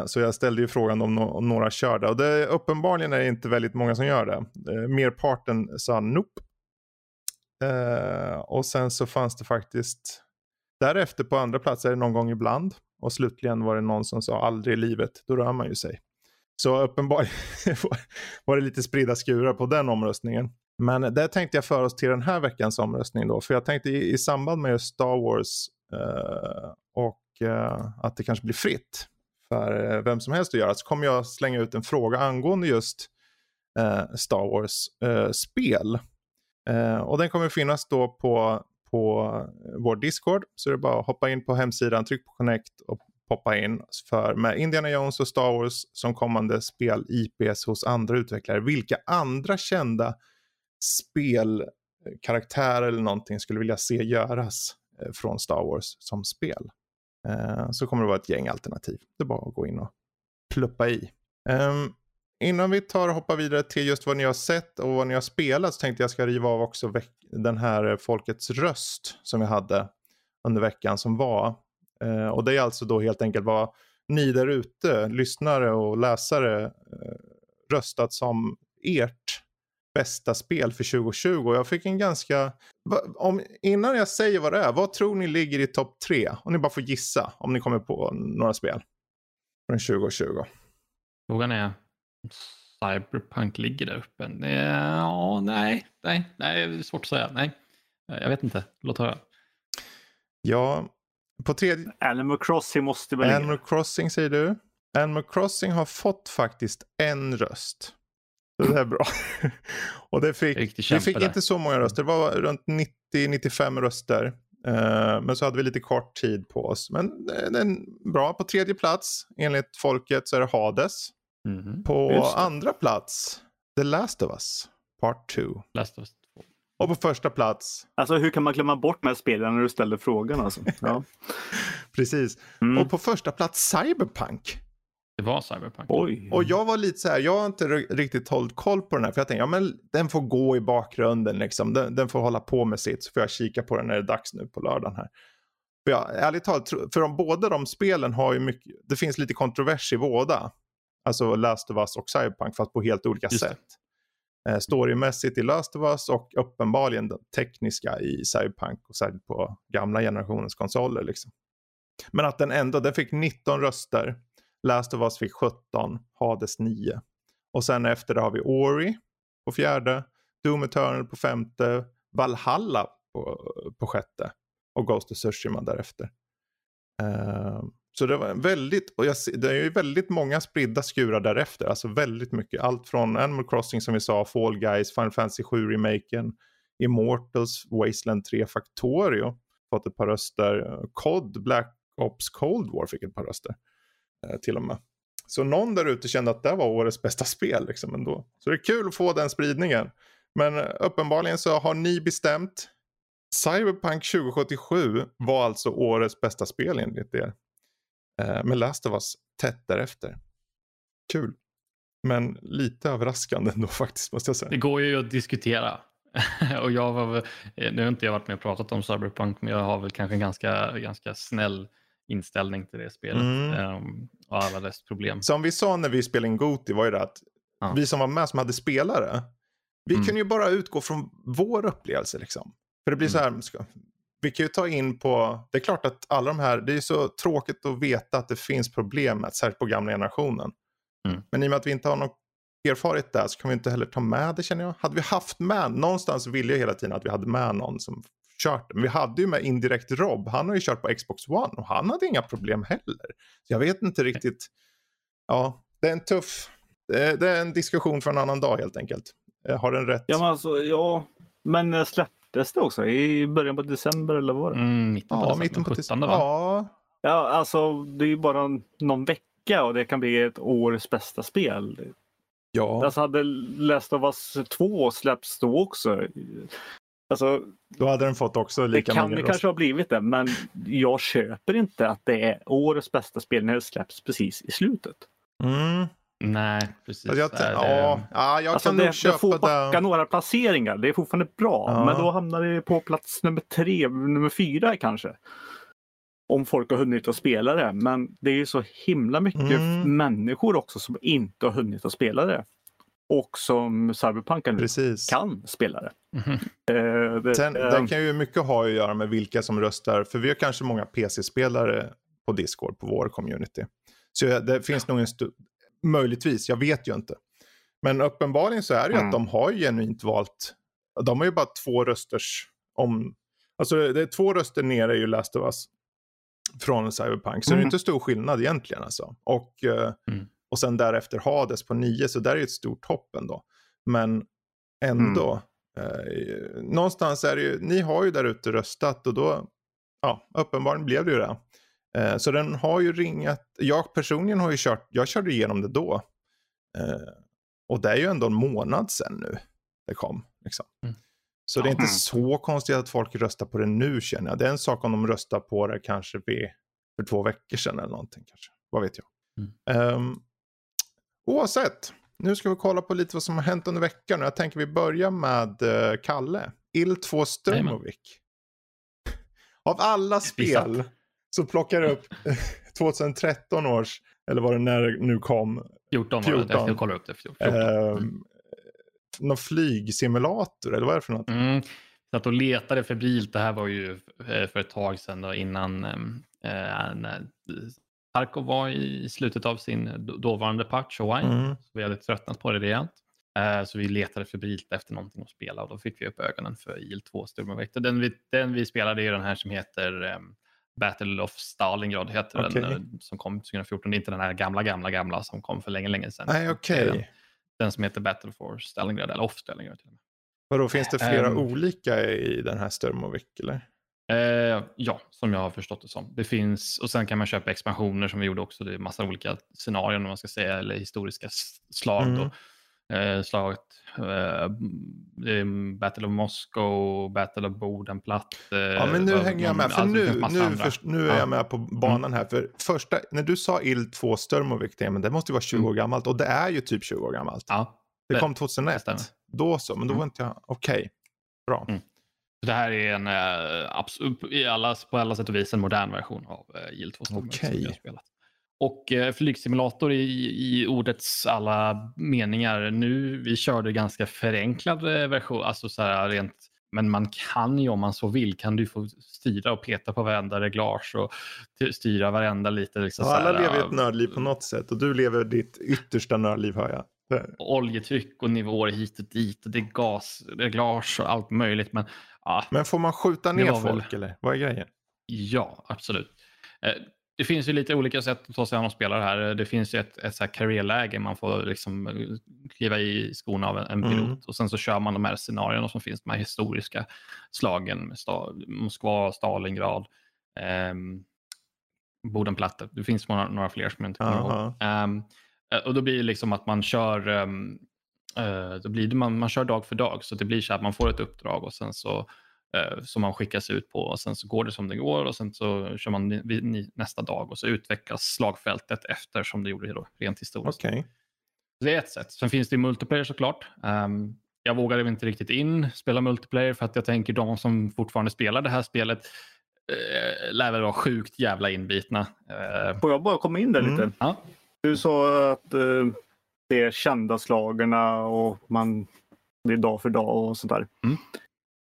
Så jag ställde ju frågan om några körde. Och det, uppenbarligen är det inte väldigt många som gör det. Merparten sa nope. Och sen så fanns det faktiskt därefter på andra platser någon gång ibland. Och slutligen var det någon som sa aldrig i livet. Då rör man ju sig. Så uppenbarligen var det lite spridda skurar på den omröstningen. Men det tänkte jag för oss till den här veckans omröstning då. För jag tänkte i samband med Star Wars att det kanske blir fritt för vem som helst att göra, så kommer jag slänga ut en fråga angående just Star Wars spel. Och den kommer finnas då på vår Discord, så det är bara att hoppa in på hemsidan, tryck på connect och poppa in för med Indiana Jones och Star Wars som kommande spel IPs hos andra utvecklare. Vilka andra kända spelkaraktärer eller någonting skulle vilja se göras från Star Wars som spel? Så kommer det vara ett gäng alternativ. Det är bara att gå in och pluppa i. Innan vi tar och hoppar vidare till just vad ni har sett och vad ni har spelat, så tänkte jag ska riva av också den här folkets röst som vi hade under veckan som var. Och det är alltså då helt enkelt vad ni där ute, lyssnare och läsare, röstat som ert bästa spel för 2020. Och jag fick en ganska... innan jag säger vad det är, vad tror ni ligger i topp 3? Och ni bara får gissa om ni kommer på några spel från 2020. Frågan är, Cyberpunk ligger där uppe. Ja, nej, det är svårt att säga. Nej, jag vet inte. Låt höra. Ja, på tredje... Animal Crossing måste väl ligga. Animal Crossing säger du. Animal Crossing har fått faktiskt en röst. Det är bra. Och det fick inte så många röster. Det var runt 90-95 röster. Men så hade vi lite kort tid på oss. Men det är bra. På tredje plats, enligt folket, så är det Hades. På andra plats, The Last of Us Part 2. Och på första plats... Alltså hur kan man glömma bort med spelen när du ställer frågan? Alltså? Ja. Precis. Och på första plats, Cyberpunk. Det var Cyberpunk. Oj. Och jag var lite så här, jag har inte riktigt hållit koll på den här, för jag tänkte, ja men den får gå i bakgrunden liksom, den får hålla på med sitt, så får jag kika på den när det är dags nu på lördagen här. För jag, ärligt talat, för båda de spelen har ju mycket, det finns lite kontrovers i båda, alltså Last of Us och Cyberpunk, fast på helt olika sätt. Storymässigt i Last of Us och uppenbarligen den tekniska i Cyberpunk, och särskilt på gamla generationens konsoler liksom. Men att den ändå, den fick 19 röster. Last of Us fick 17, Hades 9. Och sen efter det har vi Ori på fjärde, Doom Eternal på femte, Valhalla på sjätte och Ghost of Tsushima därefter. Så det var väldigt, och det är ju väldigt många spridda skurar därefter, alltså väldigt mycket. Allt från Animal Crossing som vi sa, Fall Guys, Final Fantasy 7-remaken, Immortals, Wasteland 3, Factorio fått ett par röster, COD, Black Ops Cold War fick ett par röster till och med. Så någon där ute kände att det var årets bästa spel liksom ändå. Så det är kul att få den spridningen. Men uppenbarligen så har ni bestämt. Cyberpunk 2077 var alltså årets bästa spel enligt er. Men Last of Us tätt därefter. Kul. Men lite överraskande ändå faktiskt, måste jag säga. Det går ju att diskutera. Och jag nu har inte jag varit med och pratat om Cyberpunk, men jag har väl kanske en ganska snäll inställning till det spelet och alla dess problem. Som vi sa när vi spelade in GOTY var ju det att vi som var med som hade spelare, vi kunde ju bara utgå från vår upplevelse liksom. För det blir så här, vi kan ju ta in på, det är klart att alla de här, det är så tråkigt att veta att det finns problem, särskilt på gamla generationen. Men i och med att vi inte har någon erfarit där så kan vi inte heller ta med det, känner jag. Hade vi haft med, någonstans ville jag hela tiden att vi hade med någon som kört det. Men vi hade ju med indirekt Rob, han har ju kört på Xbox One och han hade inga problem heller. Så jag vet inte riktigt, ja, det är en tuff, det är en diskussion för en annan dag helt enkelt. Har den rätt? Ja, men alltså, ja, men släpptes det också i början på december eller vad? Mitten på december. Ja, alltså det är ju bara någon vecka och det kan bli ett års bästa spel. Ja. Alltså hade Last of Us 2 släppts då också. Alltså, då hade den fått också lika många. Det kanske ha blivit det, men jag köper inte att det är årets bästa spel när det släpps precis i slutet. Nej, precis. Alltså jag alltså kan nog köpa det. Det får backa några placeringar, det är fortfarande bra. Ja. Men då hamnar det på plats nummer 4 kanske. Om folk har hunnit att spela det. Men det är ju så himla mycket människor också som inte har hunnit att spela det. Och som Cyberpunk nu kan spela det. Sen kan ju mycket ha att göra med vilka som röstar. För vi har kanske många PC-spelare på Discord, på vår community. Så det finns nog en möjligtvis, jag vet ju inte. Men uppenbarligen så är det ju att de har ju genuint valt. De har ju bara 2 rösters om. Alltså det är 2 röster nere i Last of Us från Cyberpunk. Så det är inte stor skillnad egentligen alltså. Och sen därefter Hades på 9. Så där är ju ett stort hopp ändå. Men ändå. Någonstans är det ju. Ni har ju där ute röstat. Och då. Ja, uppenbarligen blev det ju det. Så den har ju ringat. Jag personligen har ju kört. Jag körde igenom det då. Och det är ju ändå en månad sedan nu. Det kom liksom. Så det är inte så konstigt att folk röstar på det nu, känner jag. Det är en sak om de röstar på det kanske för 2 veckor sedan eller någonting kanske. Vad vet jag. Oavsett, nu ska vi kolla på lite vad som har hänt under veckan. Jag tänker vi börjar med Kalle. Il2 Strömovik. Av alla spel så plockar jag upp 2013 års, eller var det när det nu kom? 14. Var det, jag kollar upp det. 14. Någon flygsimulator, eller vad är det för något? Satt och letade febrilt. Det här var ju för ett tag sedan då, innan när Tarkov var i slutet av sin dåvarande patch Hawaii. Så vi hade tröttnat på det rejält. Så vi letade febrilt efter någonting att spela och då fick vi upp ögonen för IL2 Stormwave. Den vi spelade är den här som heter Battle of Stalingrad heter den, som kom 2014. Det är inte den här gamla som kom för länge sedan. Nej, Den som heter Battle for Stalingrad eller Off Stalingrad till och med. Vadå, finns det flera olika i den här Stormovik eller? Ja, som jag har förstått det som. Det finns, och sen kan man köpa expansioner som vi gjorde också. Det är massa olika scenarion om man ska säga, eller historiska slag då. Battle of Moscow, Battle of Bodenplatt. Ja, men nu hänger jag med. För nu är jag med på banan här. För första, när du sa IL2 Stormovik, men det måste ju vara 20 år gammalt. Och det är ju typ 20 år gammalt. Ja, det kom 2001. Då så, men då var inte jag. Okej, bra. Det här är en på alla sätt och vis en modern version av IL2 Stormovik som jag har spelat. Och flygsimulator i ordets alla meningar. Nu, vi körde ganska förenklad version, alltså så här rent, men man kan ju om man så vill kan du få styra och peta på varenda reglage och styra varenda lite liksom, ja, alla så här, lever ett nördliv på något sätt och du lever ditt yttersta nördliv, hör jag. Oljetryck och nivåer hit och dit och det är gasreglage och allt möjligt, men ja. Men får man skjuta ner folk eller? Vad är grejen? Ja, absolut. Det finns ju lite olika sätt att ta sig an och spela det här. Det finns ju ett så här karriärläge. Man får liksom kliva i skorna av en pilot. Och sen så kör man de här scenarierna som finns. De här historiska slagen. Moskva, Stalingrad. Bodenplatte. Det finns några fler som jag inte kommer ihåg. Och då blir det liksom att man kör... då blir det, man kör dag för dag. Så det blir så att man får ett uppdrag och sen så... som man skickas ut på och sen så går det som det går och sen så kör man nästa dag och så utvecklas slagfältet efter som det gjorde då, rent historiskt. Så det är ett sätt. Sen finns det multiplayer såklart. Jag vågade inte riktigt spela multiplayer för att jag tänker de som fortfarande spelar det här spelet lär väl vara sjukt jävla inbitna. Får jag bara komma in där lite? Du sa att det är kända slagerna och man, det är dag för dag och sådär. Mm.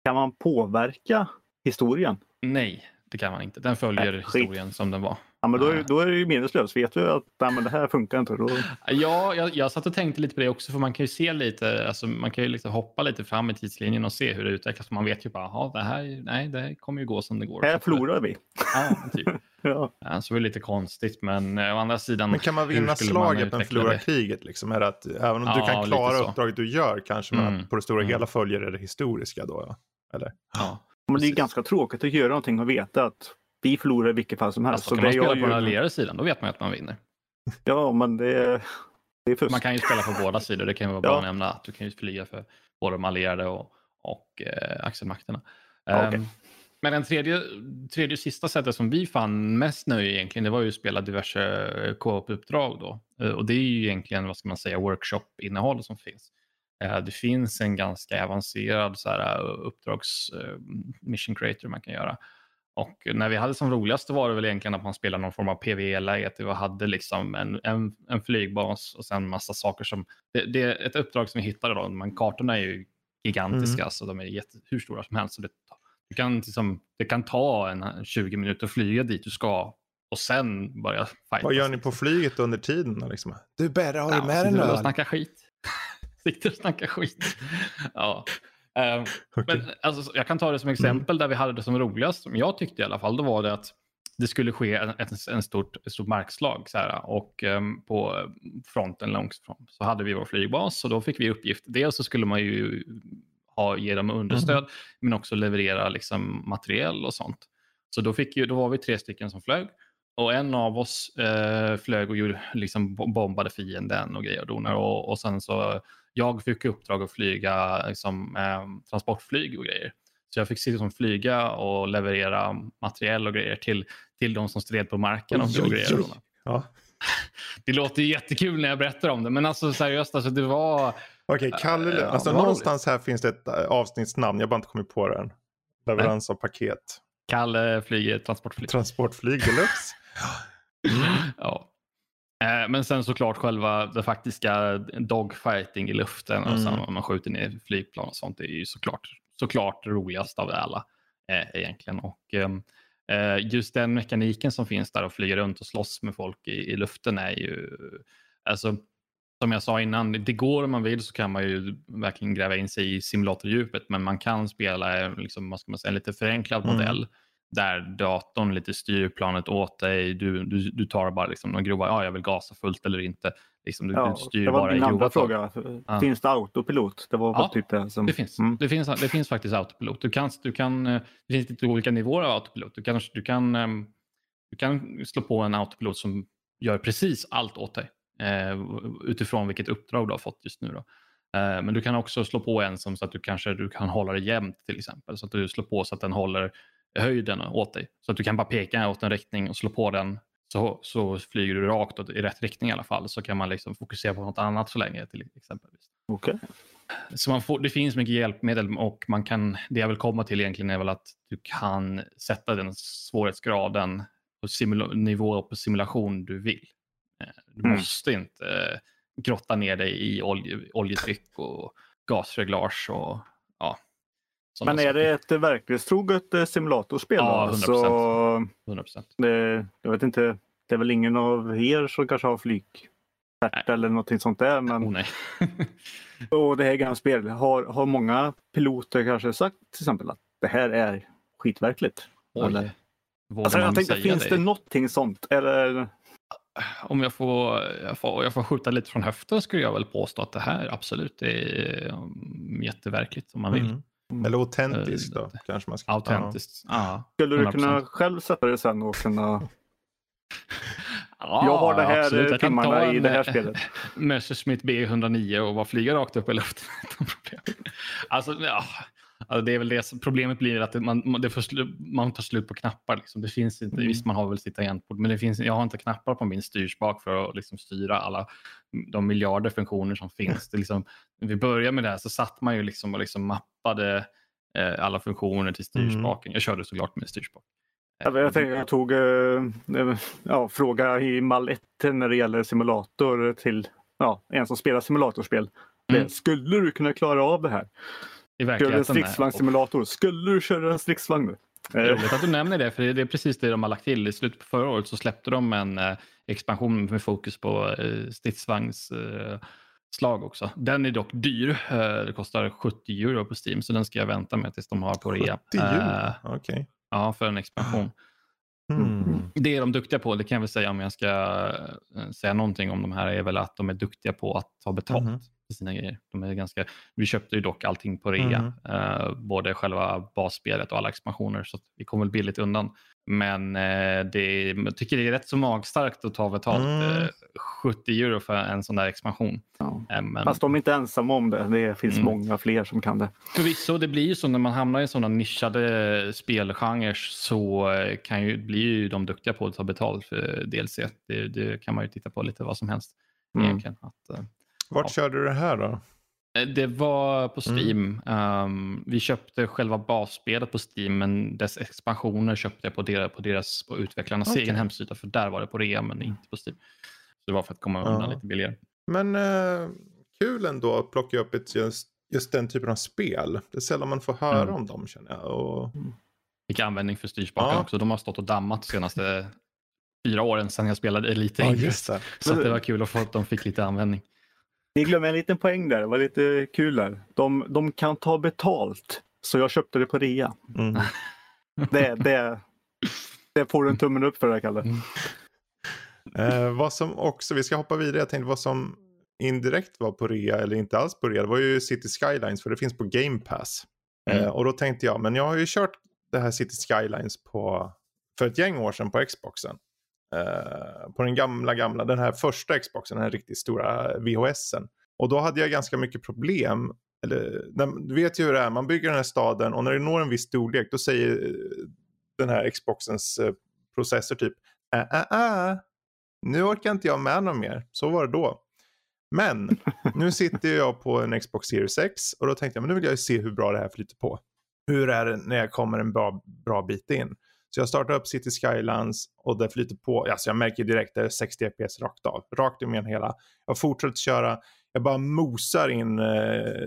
Kan man påverka historien? Nej, det kan man inte. Den följer historien som den var. Ja, men då är det ju meningslöst. Vet du att nej, men det här funkar inte? Då... Ja, jag satt och tänkte lite på det också. För man kan ju se lite, alltså, man kan ju liksom hoppa lite fram i tidslinjen och se hur det utvecklas. Man vet ju bara, aha, det här kommer ju gå som det går. Här förlorar vi. Ja, typ. Ja. Ja, så är det lite konstigt, men å andra sidan... Men kan man vinna slaget men förlora kriget? Liksom? Är det att, även om du kan klara uppdraget du gör kanske, men på det stora hela följer det historiska då? Ja. Eller? Ja, men det är ganska tråkigt att göra någonting och veta att vi förlorar i vilket fall som helst. Alltså, så kan man spela på den allierade sidan, då vet man att man vinner. Ja, men det är fusk. Man kan ju spela på båda sidor, det kan ju vara bra att nämna att du kan ju flyga för både de allierade och axelmakterna. Okay. Men den tredje sista sättet som vi fann mest nöje egentligen, det var ju att spela diverse co-op-uppdrag då. Och det är ju egentligen, vad ska man säga, workshop-innehåll som finns. Det finns en ganska avancerad så här uppdrags-mission creator man kan göra. Och när vi hade som roligaste var det väl egentligen att man spelade någon form av PvE-läget. Vi hade liksom en flygbas och sen massa saker som... Det är ett uppdrag som vi hittade då, men kartorna är ju gigantiska, så de är hur stora som helst. Så det kan ta en 20 minuter att flyga dit du ska och sen börja fighta. Vad gör ni på flyget under tiden? Liksom? Du bara har ju med den då. Sitter och snackar skit. Ja. Okay. Men alltså, jag kan ta det som exempel där vi hade det som roligast, som jag tyckte i alla fall, då var det att det skulle ske ett stort markslag så här, och på fronten långs fram så hade vi vår flygbas och då fick vi uppgift, dels så skulle man ju ge dem understöd men också leverera liksom material och sånt, så då var vi 3 stycken som flög och en av oss flög och gjorde, liksom bombade fienden och grejer och donar och sen så jag fick uppdrag att flyga liksom, transportflyg och grejer. Så jag fick sitta som flyga och leverera material och grejer till de som stred på marken och grejer. Ja. Det låter ju jättekul när jag berättar om det, men alltså seriöst, alltså det var... Okej, Kalle, alltså någonstans här finns det ett avsnittsnamn, jag bara inte kommit på den. Leverans av paket. Kalle flyger transportflyg. Transportflyg deluxe. Ja. Men sen såklart själva det faktiska dogfighting i luften och sen om man skjuter ner flygplan och sånt, det är ju såklart roligast av alla egentligen. Och just den mekaniken som finns där att flyga runt och slåss med folk i luften är ju, alltså som jag sa innan, det går om man vill, så kan man ju verkligen gräva in sig i simulator-djupet, men man kan spela liksom, vad ska man säga, en lite förenklad modell. Där datorn lite styr planet åt dig. Du tar bara liksom de grova, jag vill gasa fullt eller inte. Liksom, du styr bara i grova. Det var min andra fråga. Finns det autopilot? Det var typ det som... det finns faktiskt autopilot. Det finns lite olika nivåer av autopilot. Du kan slå på en autopilot som gör precis allt åt dig. Utifrån vilket uppdrag du har fått just nu då. Men du kan också slå på en som så att du kan hålla det jämnt till exempel. Så att du slår på så att den håller höjden åt dig. Så att du kan bara peka åt en riktning och slå på den, så flyger du rakt åt, i rätt riktning i alla fall. Så kan man liksom fokusera på något annat så länge till exempelvis. Okej. Så det finns mycket hjälpmedel och man kan, det jag vill komma till egentligen är väl att du kan sätta den svårighetsgraden och nivå på simulation du vill. Du måste inte grotta ner dig i oljetryck och gasreglage och sådana. Men är det ett verklighetstroget simulatorspel? Ja, 100%. Så 100%. Jag vet inte, det är väl ingen av er som kanske har flygfärt eller någonting sånt där. Men... nej. Och det här gamla spel, har många piloter kanske sagt till exempel att det här är skitverkligt? Eller? Alltså, jag tänkte, finns det någonting sånt? Eller... Om jag får skjuta lite från höften skulle jag väl påstå att det här absolut är jätteverkligt om man vill. Eller autentiskt då, kanske man ska. Autentiskt, skulle du 100%. Kunna själv sätta det sen och kunna... jag har det här timmarna i det här spelet. Messerschmitt B109 och bara flyga rakt upp i luften. Alltså, alltså, det är väl det. Problemet blir att man tar slut på knappar. Liksom. Det finns inte, visst man har väl sitt tangentbord, men jag har inte knappar på min styrspak för att liksom styra alla de miljarder funktioner som finns. Det liksom, när vi började med det här så satt man ju liksom och liksom mappade alla funktioner till styrspaken. Jag körde såklart med styrspak. Jag tog fråga i mall 1 när det gäller simulator till ja, en som spelar simulatorspel. Mm. Skulle du kunna klara av det här? Köra en stridsvagnssimulator. Skulle du köra en stridsvagn nu? Roligt att du nämner det, för det är precis det de har lagt till. I slutet på förra året så släppte de en expansion med fokus på stridsvagnsslag också. Den är dock dyr. Det kostar 70 euro på Steam, så den ska jag vänta med tills de har på rea. 70 euro? Okej. Ja, för en expansion. Mm. Det är de duktiga på, det kan jag väl säga om jag ska säga någonting om de här, är väl att de är duktiga på att ta betalt för sina grejer. De är ganska, vi köpte ju dock allting på rea, både själva basspelet och alla expansioner, så att vi kom väl billigt undan. Men jag tycker det är rätt så magstarkt att ta betalt 70 euro för en sån där expansion. Ja. Men... Fast de är inte ensamma om det. Det finns många fler som kan det. Förvisso, det blir ju så när man hamnar i sådana nischade spelgenrer, så kan ju, blir ju de duktiga på att ta betalt för DLC. Det kan man ju titta på lite vad som helst. Egentligen. Vart körde du det här då? Det var på Steam. Vi köpte själva basspelet på Steam, men dess expansioner köpte jag på utvecklarnas egen hemsida, för där var det på rea men inte på Steam. Så det var för att komma undan lite billigare. Men kul ändå att plocka upp just den typen av spel. Det är sällan man får höra om dem, känner jag. Och... Fick användning för styrspaken också. De har stått och dammat senaste 4 åren sedan jag spelade Elite Engelsk. Så det var kul att få att de fick lite användning. Ni glömmer en liten poäng där, det var lite kul där. De kan ta betalt, så jag köpte det på rea. Det får en tummen upp för det här, Kalle. Vad som också, vi ska hoppa vidare, jag tänkte vad som indirekt var på rea eller inte alls på rea, det var ju City Skylines, för det finns på Game Pass. Och då tänkte jag, men jag har ju kört det här City Skylines för ett gäng år sedan på Xboxen. På den gamla, den här första Xboxen, den här riktigt stora VHSen. Och då hade jag ganska mycket problem. Du vet ju hur det är, man bygger den här staden och när det når en viss storlek, då säger den här Xboxens processor typ nu orkar inte jag med någon mer. Så var det då. Men nu sitter jag på en Xbox Series X och då tänkte jag, men nu vill jag se hur bra det här flyter på. Hur är det när jag kommer en bra bit in? Så jag startade upp City Skylines och det flyter på. Alltså jag märker direkt att det är 60 FPS rakt av. Rakt igenom hela. Jag fortsätter köra. Jag bara mosar in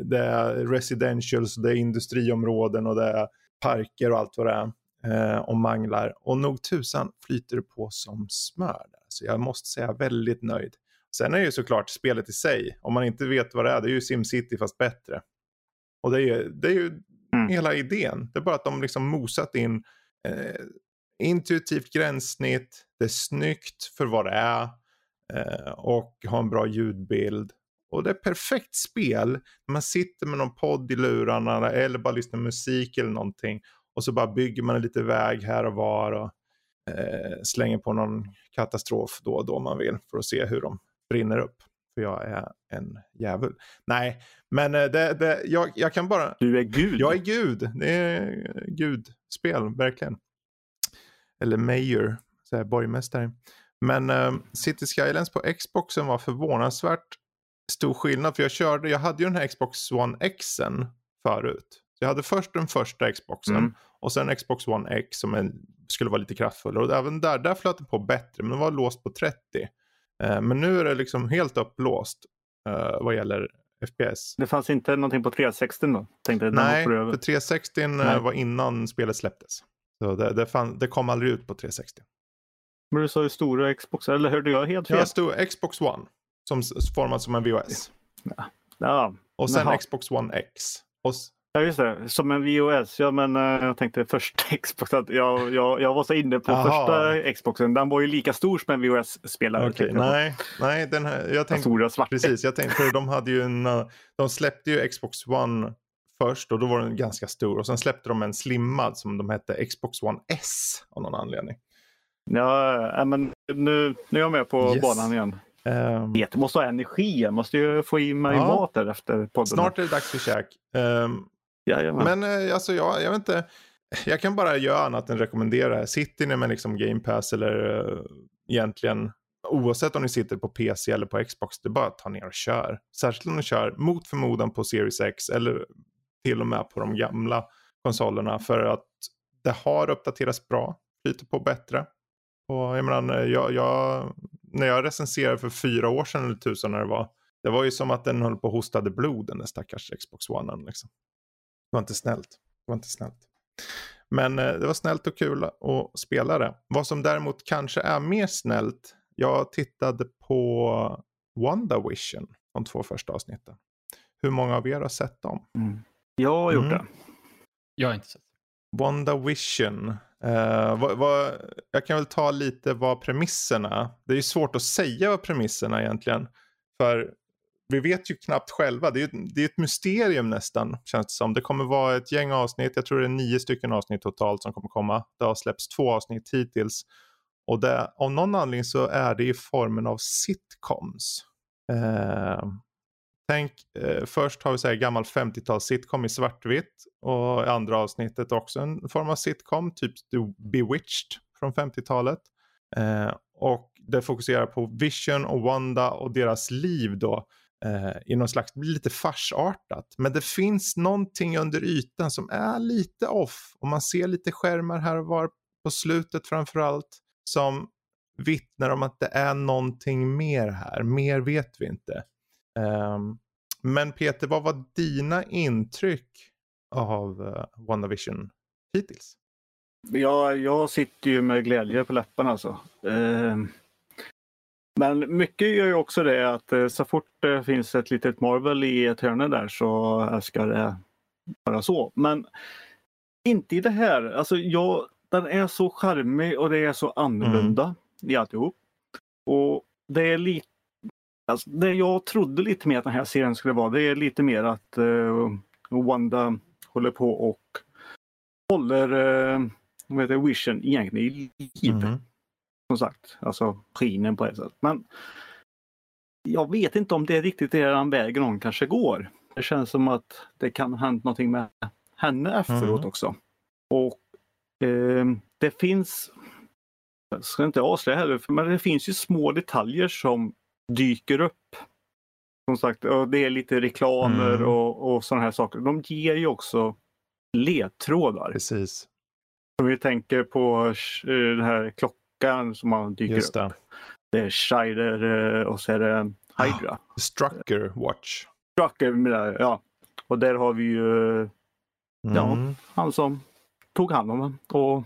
det är residentials, det är industriområden och det är parker och allt vad det är. Och manglar. Och nog tusan flyter det på som smör. Så jag måste säga väldigt nöjd. Sen är ju såklart spelet i sig. Om man inte vet vad det är ju SimCity fast bättre. Och det är ju hela idén. Det är bara att de liksom mosat in intuitivt gränssnitt, det är snyggt för vad det är och har en bra ljudbild och det är perfekt spel. Man sitter med någon podd i lurarna eller bara lyssnar musik eller någonting och så bara bygger man en liten väg här och var och slänger på någon katastrof då och då man vill för att se hur de brinner upp, för jag är en jävel. Nej, men jag kan bara... Du är Gud. Jag är Gud. Det är Gudspel, verkligen. Eller mayor, så här, borgmästare. Men City Skylines på Xboxen var förvånansvärt stor skillnad, för jag hade ju den här Xbox One Xen förut. Så jag hade först den första Xboxen och sen Xbox One X som skulle vara lite kraftfullare. Och även där flöt det på bättre, men den var låst på 30. Men nu är det liksom helt upplåst vad gäller FPS. Det fanns inte någonting på 360 då? Nej, för 360 var innan spelet släpptes. Så det kom aldrig ut på 360. Men du sa ju stora Xbox, eller hörde jag helt fel? Jag stod Xbox One, som format som en VHS. Ja. Och sen Xbox One X. Ja just det, som en VHS. Ja, men jag tänkte första Xbox. Jag var så inne på första Xboxen. Den var ju lika stor som en VHS-spelare. Okay, nej, den här. Jag tänkte, stora svart. Precis, jag tänkte de släppte ju Xbox One först och då var den ganska stor. Och sen släppte de en slimmad som de hette Xbox One S av någon anledning. Ja, men nu är jag med på banan igen. Jag måste ha energi, jag måste ju få i mig mat där efter podden. Snart är det dags för käk. Men alltså jag vet inte. Jag kan bara göra annat än rekommendera. Sitter ni med liksom Game Pass eller egentligen oavsett om ni sitter på PC eller på Xbox, det är bara att ta ner och kör. Särskilt om ni kör mot förmodan på Series X eller till och med på de gamla konsolerna, för att det har uppdaterats bra, flyter på bättre. Och jag menar, när jag recenserade för 4 år sedan eller 1000 när det var, Det var ju som att den höll på och hostade blod, den där stackars Xbox One liksom. Det var inte snällt. Det var inte snällt. Men det var snällt och kul att spela det. Vad som däremot kanske är mer snällt. Jag tittade på WandaVision, de 2 första avsnitten. Hur många av er har sett dem? Mm. Jag har gjort det. Jag har inte sett. WandaVision. Jag kan väl ta lite vad premisserna. Det är ju svårt att säga vad premisserna egentligen. För vi vet ju knappt själva. Det är ett mysterium nästan, känns det som. Det kommer vara ett gäng avsnitt. Jag tror det är 9 stycken avsnitt totalt som kommer komma. Det har släppts 2 avsnitt hittills. Och det, av någon anledning så är det i formen av sitcoms. Först har vi så här gammal 50-tals sitcom i svartvitt. Och i andra avsnittet också en form av sitcom. Typ Bewitched från 50-talet. Och det fokuserar på Vision och Wanda och deras liv då. I någon slags lite farsartat. Men det finns någonting under ytan som är lite off. Och man ser lite skärmar här och var på slutet framförallt. Som vittnar om att det är någonting mer här. Mer vet vi inte. Men Peter, vad var dina intryck av WandaVision hittills? Jag sitter ju med glädje på läpparna alltså. Men mycket gör ju också det att så fort det finns ett litet Marvel i ett hörne där så ska det vara så. Men inte i det här. Alltså den är så charmig och det är så annorlunda i alltihop. Och det är lite, alltså det jag trodde lite mer att den här serien skulle vara, det är lite mer att Wanda håller på och håller Vision egentligen i liv. Som sagt, alltså skinen på ett sätt. Men jag vet inte om det är riktigt den vägen hon kanske går. Det känns som att det kan ha hänt någonting med henne efteråt också. Och det finns, jag ska inte avslöja heller, men det finns ju små detaljer som dyker upp. Som sagt, och det är lite reklamer och sådana här saker. De ger ju också ledtrådar. Precis. Om vi tänker på den här klockan som man dyker upp. Det är Shider och så är det Hydra. Strucker Watch. Strucker, ja. Och där har vi ju han som tog hand om den. Och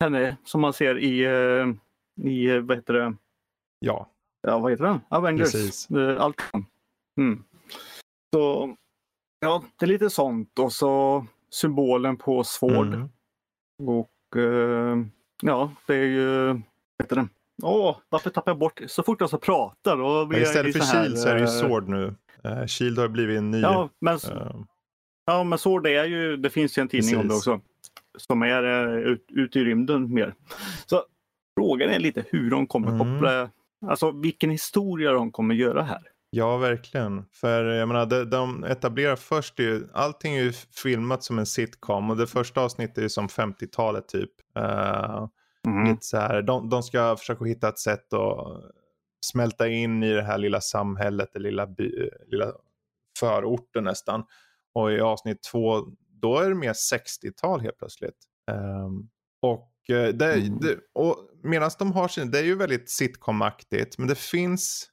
henne som man ser i vad heter det? Ja, vad heter den? Avengers. Precis. Allt. Så, ja, det är lite sånt. Och så symbolen på Sword. Och ja, det är ju, vad heter den? Varför tappar jag bort? Så fort jag så pratar. Då blir istället för Shield så är det ju Sword nu. Shield har blivit en ny. Men Sword är ju, det finns ju en tidning om det också. Som är ut i rymden mer. Så frågan är lite hur de kommer koppla. Alltså vilken historia de kommer göra här. Ja, verkligen. För jag menar, de etablerar först ju, allting är ju filmat som en sitcom. Och det första avsnittet är ju som 50-talet typ. Lite så här, de ska försöka hitta ett sätt att smälta in i det här lilla samhället. Den lilla förorten nästan. Och i avsnitt 2, då är det mer 60-tal helt plötsligt. Och medan de har sin, det är ju väldigt sitcomaktigt, men det finns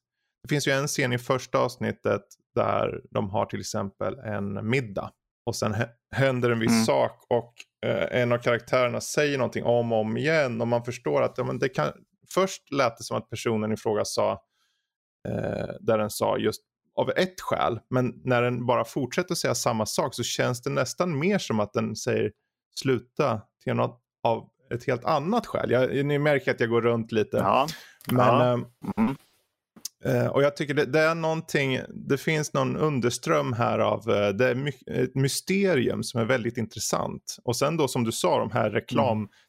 ju en scen i första avsnittet där de har till exempel en middag och sen händer en viss sak och en av karaktärerna säger någonting om och om igen och man förstår att först lät det som att personen i fråga sa där den sa just av ett skäl, men när den bara fortsätter säga samma sak så känns det nästan mer som att den säger sluta till något av ett helt annat skäl. Ni märker att jag går runt lite. Ja. Men, och jag tycker det är någonting, det finns någon underström här av, det är ett mysterium som är väldigt intressant. Och sen då som du sa, de här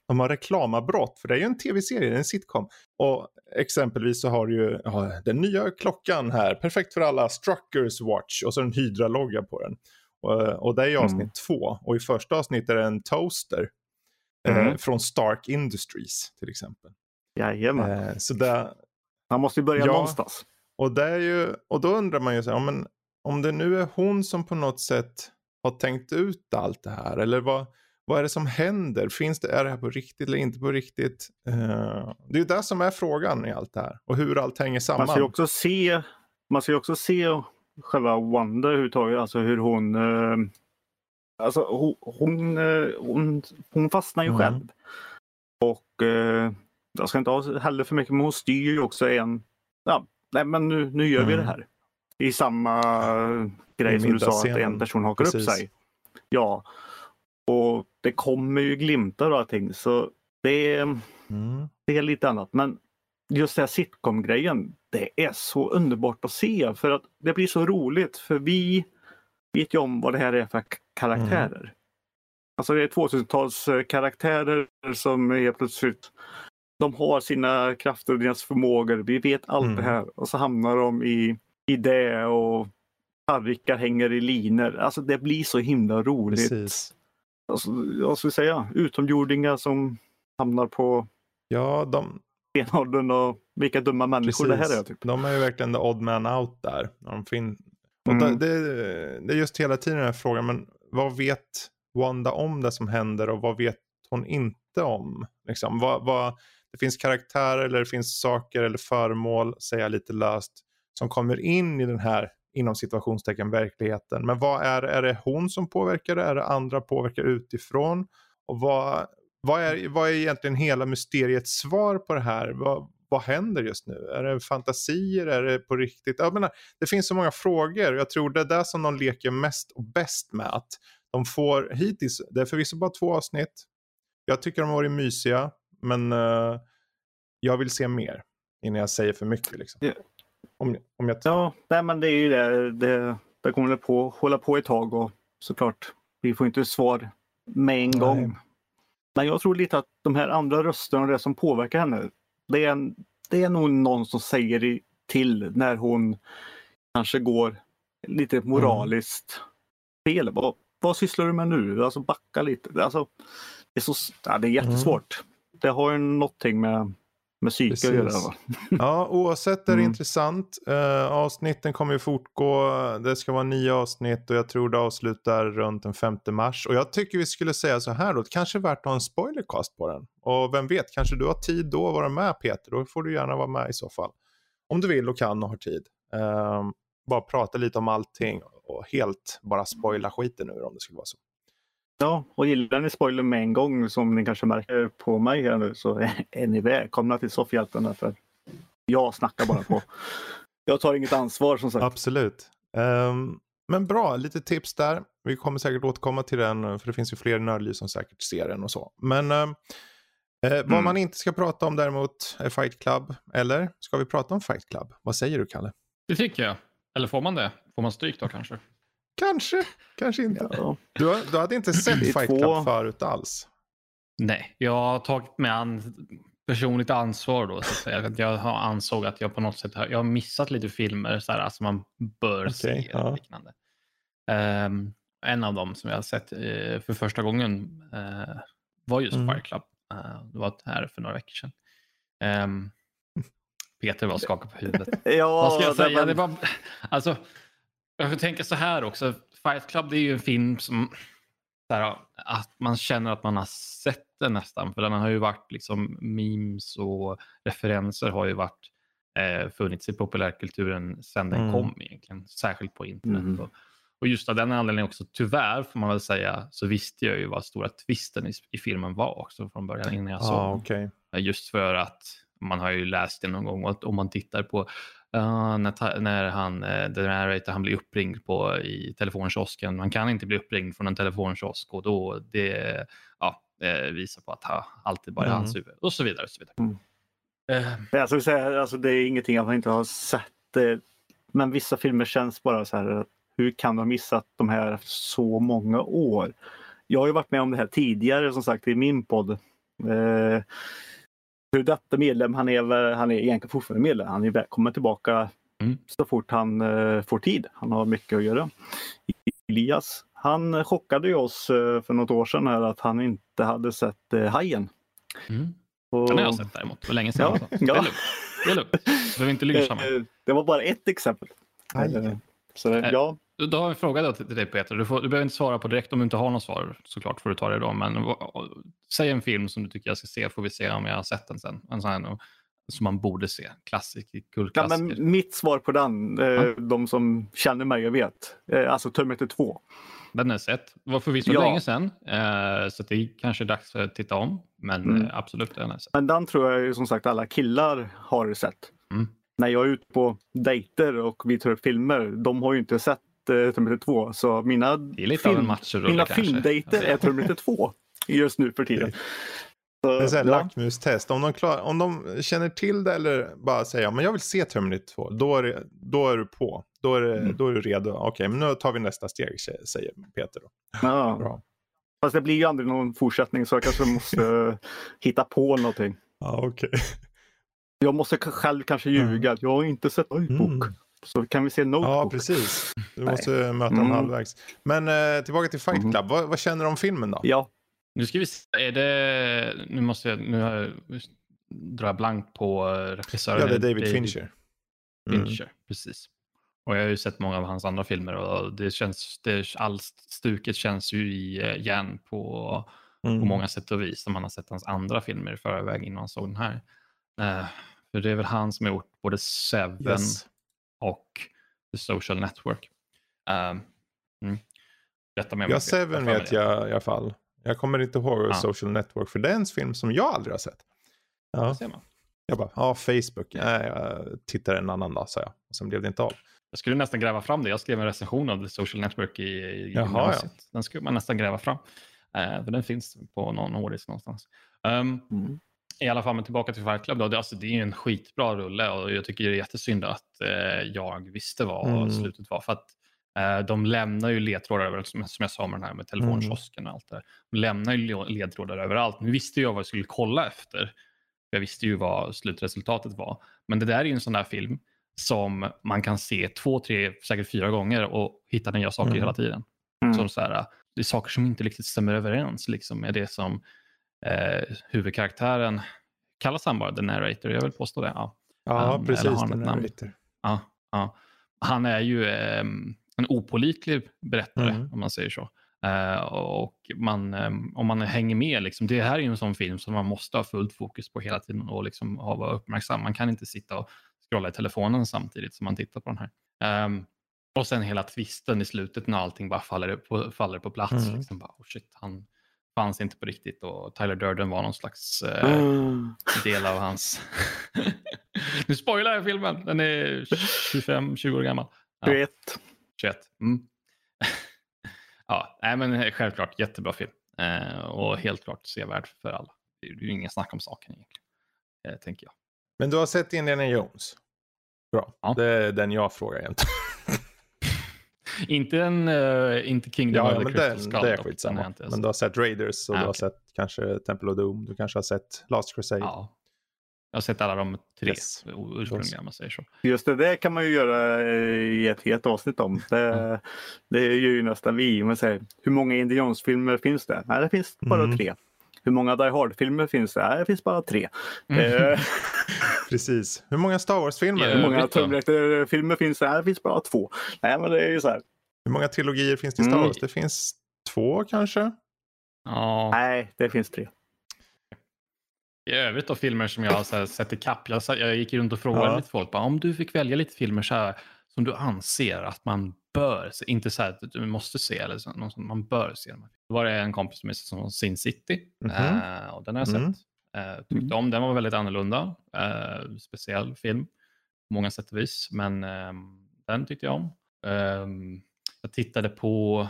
de har reklamavbrott, för det är ju en tv-serie, det är en sitcom. Och exempelvis så har du ju den nya klockan här, perfekt för alla, Struckers Watch, och så en Hydra-logga på den. Och det är i avsnitt 2, och i första avsnitt är det en toaster. Från Stark Industries till exempel. Jajamän. Så där, man måste ju börja någonstans. Och, det är ju, och då undrar man ju så här, men om det nu är hon som på något sätt har tänkt ut allt det här. Eller vad är det som händer? Är det här på riktigt eller inte på riktigt? Det är ju det som är frågan i allt det här. Och hur allt hänger samman. Man ska ju också se man ska ju också se själva Wanda överhuvudtaget, alltså hur hon alltså hon fastnar ju själv. Och jag ska inte ha heller för mycket, men hon styr ju också en, ja, nej men nu gör vi det här. I samma grej som du sa, att en person hakar upp sig. Ja. Och det kommer ju glimtar och allting, så det är lite annat. Men just den här sitcom-grejen, det är så underbart att se, för att det blir så roligt, för vi vet ju om vad det här är för karaktärer. Alltså det är 2000-tals karaktärer som är plötsligt, de har sina krafter och deras förmågor, vi vet allt det här, och så hamnar de i det, och harrikar hänger i liner. Alltså det blir så himla roligt. Precis. Alltså, jag skulle säga, utomjordingar som hamnar på stenåldern, och vilka dumma människor det här är. Typ. De är ju verkligen the odd man out där. De det är just hela tiden den här frågan, men vad vet Wanda om det som händer, och vad vet hon inte om? Liksom, det finns karaktärer, eller det finns saker eller föremål, säger jag lite löst, som kommer in i den här inom situationstecken verkligheten. Men vad är det hon som påverkar det? Är det andra påverkar utifrån? Och vad är egentligen hela mysteriets svar på det här? Vad händer just nu? Är det fantasier? Är det på riktigt? Jag menar, det finns så många frågor. Jag tror det är där som de leker mest och bäst med, att de får hittills, det är förvisso bara 2 avsnitt. Jag tycker de har varit mysiga, men jag vill se mer innan jag säger för mycket liksom. Yeah. Om jag nej, men det är ju det kommer på hålla på ett tag, och såklart vi får inte svar med en gång. Men jag tror lite att de här andra rösterna och det som påverkar henne, det är nog någon som säger till när hon kanske går lite moraliskt fel. Vad sysslar du med nu? Alltså backa lite. Alltså, det är jättesvårt. Det har ju någonting med psyke att göra. Ja, oavsett är det intressant. Avsnitten kommer ju fortgå. Det ska vara 9 avsnitt, och jag tror det avslutar runt den 5 mars. Och jag tycker vi skulle säga så här då. Kanske värt att ha en spoilercast på den. Och vem vet, kanske du har tid då att vara med, Peter. Då får du gärna vara med i så fall. Om du vill och kan och har tid. Bara prata lite om allting. Och helt bara spoila skiten nu om det skulle vara så. Ja, och gillar ni spoiler med en gång, som ni kanske märker på mig här nu, så är ni välkomna till Soffhjältarna, för jag snackar bara på. Jag tar inget ansvar som sagt. Absolut. Men bra, lite tips där. Vi kommer säkert återkomma till den, för det finns ju fler nördliv som säkert ser den och så. Men vad man inte ska prata om däremot är Fight Club. Eller ska vi prata om Fight Club? Vad säger du, Kalle? Det tycker jag. Eller får man det? Får man stryk då kanske? Kanske inte. Ja. Du hade inte sett Fight Club förut alls? Nej, jag har tagit med personligt ansvar då, så att säga. Jag ansåg att jag på något sätt jag har missat lite filmer så här, alltså man bör se liknande. En av dem som jag har sett för första gången var just Fight Club. Det var här för några veckor sedan. Peter var skakad på huvudet. Vad ska jag säga? Det var, alltså, jag får tänka så här också. Fight Club, det är ju en film som så här, att man känner att man har sett den nästan. För den har ju varit liksom memes och referenser har ju varit funnits i populärkulturen sedan den kom egentligen. Särskilt på internet. Och just av den anledningen också, tyvärr får man väl säga, så visste jag ju vad stora twisten i filmen var också från början innan jag såg. Just för att man har ju läst det någon gång, och om man tittar på när han den narrator, han blir uppringd på i telefonkiosken. Man kan inte bli uppringd från en telefonkiosk, och då det visar på att alltid bara hans huvud och så vidare och så vidare. Alltså det är ingenting att man inte har sett, men vissa filmer känns bara så här, hur kan de missat de här så många år? Jag har ju varit med om det här tidigare som sagt i min podd. Hur detta medlem, han är egentligen fortfarande medlem. Han är välkommen tillbaka så fort han får tid. Han har mycket att göra. Elias, han chockade ju oss för något år sedan här att han inte hade sett Hajen. Och den har jag sett däremot, för länge sedan. Det är lugnt. Det var inte lycksamma. Det var bara ett exempel. Så då har jag en fråga då till dig, Peter. Du behöver inte svara på direkt om du inte har något svar. Såklart får du ta det då. Men säg en film som du tycker jag ska se. Får vi se om jag har sett den sen. En sån här, som man borde se. Klassiker. Ja, men mitt svar på den, de som känner mig och vet, alltså Terminator 2. Den är sett. Det var förvisso länge sedan, så det är kanske dags för att titta om, men absolut, den är sett. Men den tror jag ju som sagt alla killar har sett. Mm. När jag är ute på dejter och vi tar upp filmer, de har ju inte sett Terminator 2, så mina filmdejter är Terminator 2 just nu för tiden. Så, det är såhär lackmustest. Om de känner till det eller bara säger men jag vill se Terminator 2, då är du på. Då är du redo. Okej, men nu tar vi nästa steg, säger Peter då. Ja. Bra. Fast det blir ju aldrig någon fortsättning, så jag kanske måste hitta på någonting. Ja, okej. Jag måste själv kanske ljuga. Jag har inte sett Notebook. Så kan vi se Notebook. Ja, precis. Du måste möta dem halvvägs. Men tillbaka till Fight Club. Vad känner du om filmen då? Ja. Nu ska vi se, nu drar jag blank på regissören. Ja, det är David Fincher. Precis. Och jag har ju sett många av hans andra filmer och allt stuket känns ju igen på många sätt och vis som man har sett hans andra filmer i förväg innan man såg den här. För det är väl han som har gjort både Seven och The Social Network. Seven vet jag i alla fall. Jag kommer inte ihåg Social Network, för det är en film som jag aldrig har sett. Ja. Ser man. Jag bara, Facebook. Nej, jag tittar en annan dag, sa jag. Och sen blev det inte av. Jag skulle nästan gräva fram det. Jag skrev en recension av The Social Network i gymnasiet. Ja. Den skulle man nästan gräva fram. För den finns på någon hårdisk någonstans. I alla fall, men tillbaka till Fight Club. Då. Det är ju en skitbra rulle. Och jag tycker det är jättesynd att jag visste vad slutet var. För att de lämnar ju ledtrådar överallt, som jag sa med den här med telefonkiosken och allt det där. De lämnar ju ledtrådar överallt. Nu visste jag vad jag skulle kolla efter. Jag visste ju vad slutresultatet var. Men det där är ju en sån där film som man kan se 2, 3, säkert 4 gånger och hitta nya saker hela tiden. Så det är saker som inte riktigt stämmer överens liksom, med det som huvudkaraktären, kallas han bara The Narrator? Jag vill påstå det. Ja, precis. The Narrator. Ja. Han är ju... en opålitlig berättare, om man säger så. Om man hänger med, liksom, det här är ju en sån film som man måste ha fullt fokus på hela tiden och liksom vara uppmärksam. Man kan inte sitta och scrolla i telefonen samtidigt som man tittar på den här. Och sen hela twisten i slutet när allting bara faller på plats. Liksom bara, shit, han fanns inte på riktigt och Tyler Durden var någon slags del av hans... Nu spoilar jag filmen, den är 25-20 år gammal. Ja. 21. Ja, nej, men självklart jättebra film och helt klart sevärd för alla. Det är ju ingen snack om saken egentligen, tänker jag. Men du har sett Indiana Jones? Bra, det är den jag frågar egentligen. Inte Kingdom of the Crystal Skull. Det är skitsamma. Men du har sett Raiders och du har sett kanske Temple of Doom. Du kanske har sett Last Crusade. Ja. Jag har sett alla de 3 ursprungliga, om man säger så. Just det, det kan man ju göra i ett helt avsnitt om. Det är ju nästan vi. Man säger, hur många Indiana Jones-filmer finns det? Nej, det finns bara 3. Hur många Die Hard-filmer finns det? Nej, det finns bara 3. Precis. Hur många Star Wars-filmer? Hur många Tomb Raider-filmer finns det? Nej, det finns bara 2. Nej, men det är ju så här. Hur många trilogier finns det i Star Wars? Det finns 2 kanske? Ja. Nej, det finns 3. I övrigt av filmer som jag har sett i kapp. Jag gick runt och frågade lite folk. Bara, om du fick välja lite filmer så här, som du anser att man bör se. Inte så här att du måste se. Eller så, någon som man bör se. Då var det en kompis som Sin City. Och den har jag sett. Tyckte om. Den var väldigt annorlunda. Speciell film. På många sätt och vis. Men den tyckte jag om. Jag tittade på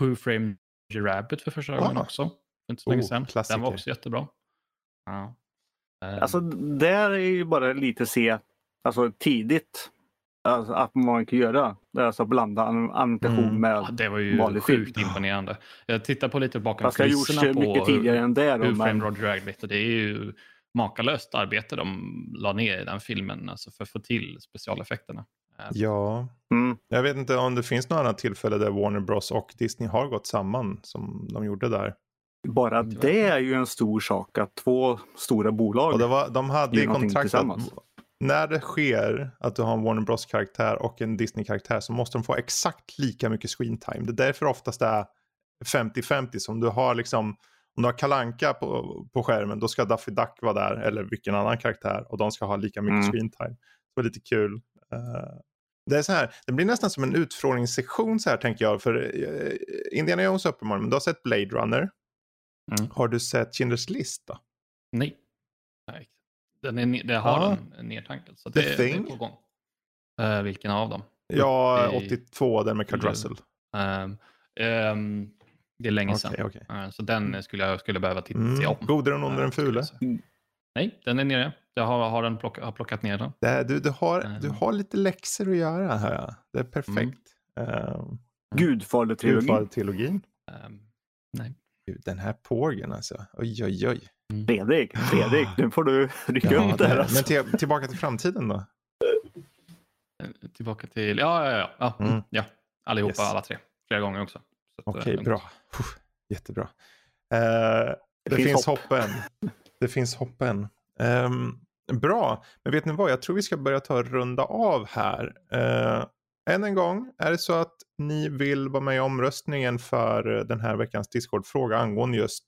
Who Framed Roger Rabbit för första gången också. För inte så länge sedan. Klassiker. Den var också jättebra. Ja. Alltså där är ju bara lite tidigt att man kan göra blanda animation med det var ju sjukt imponerande. Jag tittar på lite bakom kulisserna på mycket tidigare än där då, men Roger Rabbit, och det är ju makalöst arbete de la ner i den filmen alltså för att få till specialeffekterna. Ja. Jag vet inte om det finns några tillfälle där Warner Bros och Disney har gått samman som de gjorde där. Bara det är ju en stor sak att 2 stora bolag. Och de hade i kontrakt att när det sker att du har en Warner Bros karaktär och en Disney karaktär så måste de få exakt lika mycket screen time. Det är därför oftast är 50-50 som du har liksom Om du har Kalle Anka på skärmen, då ska Daffy Duck vara där eller vilken annan karaktär, och de ska ha lika mycket screen time. Det var lite kul. Det är så här, det blir nästan som en utfrågningssektion så här, tänker jag, för Indiana Jones uppenbarligen, men du har sett Blade Runner. Har du sett Schindler's lista? Nej. Nej. Den har en nedtankel. Så det är på gång. Vilken av dem? Ja, 82, den med Kurt Russell. Det är länge sedan. Okay. Så den skulle jag behöva titta om. Godare än under den fule? Nej, den är nere. Jag har plockat ner den. Du har lite läxor att göra här. Det är perfekt. Gudfadertrilogin. Nej. Den här pågen alltså. Oj. Fredrik, nu får du rycka upp det här. Alltså. Men tillbaka till framtiden då? Tillbaka till... Ja. Mm. Ja. Allihopa, yes. Alla tre. Flera gånger också. Okej, bra. Jättebra. Det finns hoppen. Det finns hoppen. Bra. Men vet ni vad? Jag tror vi ska börja ta runda av här. Än en gång, är det så att ni vill vara med i omröstningen för den här veckans Discord-fråga angående just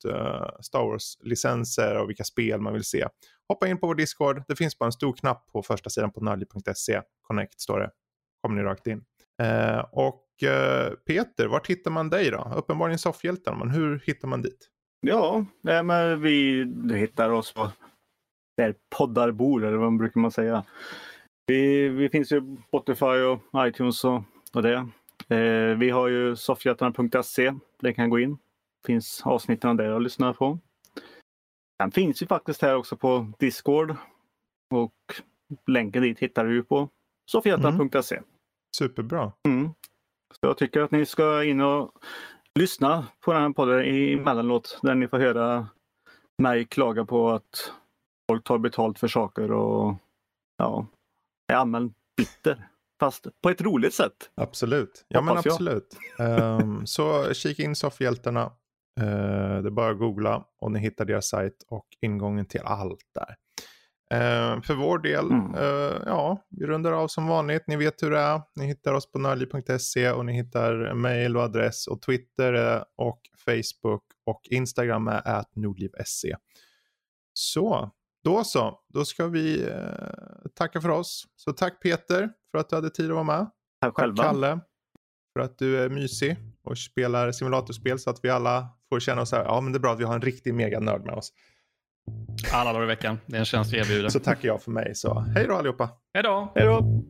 Star Wars-licenser och vilka spel man vill se. Hoppa in på vår Discord. Det finns bara en stor knapp på första sidan på nördliv.se. Connect står det. Kommer ni rakt in. Peter, var hittar man dig då? Uppenbarligen Soffhjältarna, men hur hittar man dit? Ja, men du hittar oss på där poddar bor, eller vad brukar man säga. Vi finns ju på Spotify och iTunes och det. Vi har ju soffhjältarna.se, där kan gå in. Finns avsnitten där att lyssna på. Den finns ju faktiskt här också på Discord. Och länken dit hittar du på soffhjältarna.se. Superbra. Så jag tycker att ni ska in och lyssna på den här podden emellanåt, där ni får höra mig klaga på att folk tar betalt för saker och är allmänt bitter. Fast på ett roligt sätt. Absolut. Ja, men absolut. Så kika in Soffhjältarna. Det är bara att googla och ni hittar deras sajt och ingången till allt där. För vår del, vi rundar av som vanligt. Ni vet hur det är. Ni hittar oss på nördliv.se och ni hittar mail och adress och Twitter och Facebook och Instagram är @nordliv.se. Så, då ska vi tacka för oss. Så tack Peter för att du hade tid att vara med. Tack Kalle för att du är mysig och spelar simulatorspel så att vi alla får känna oss här. Ja, men det är bra att vi har en riktig meganörd med oss. Alla dagar i veckan. Det är en tjänst vi erbjuder. Så tackar jag för mig. Så hej då allihopa. Hej då.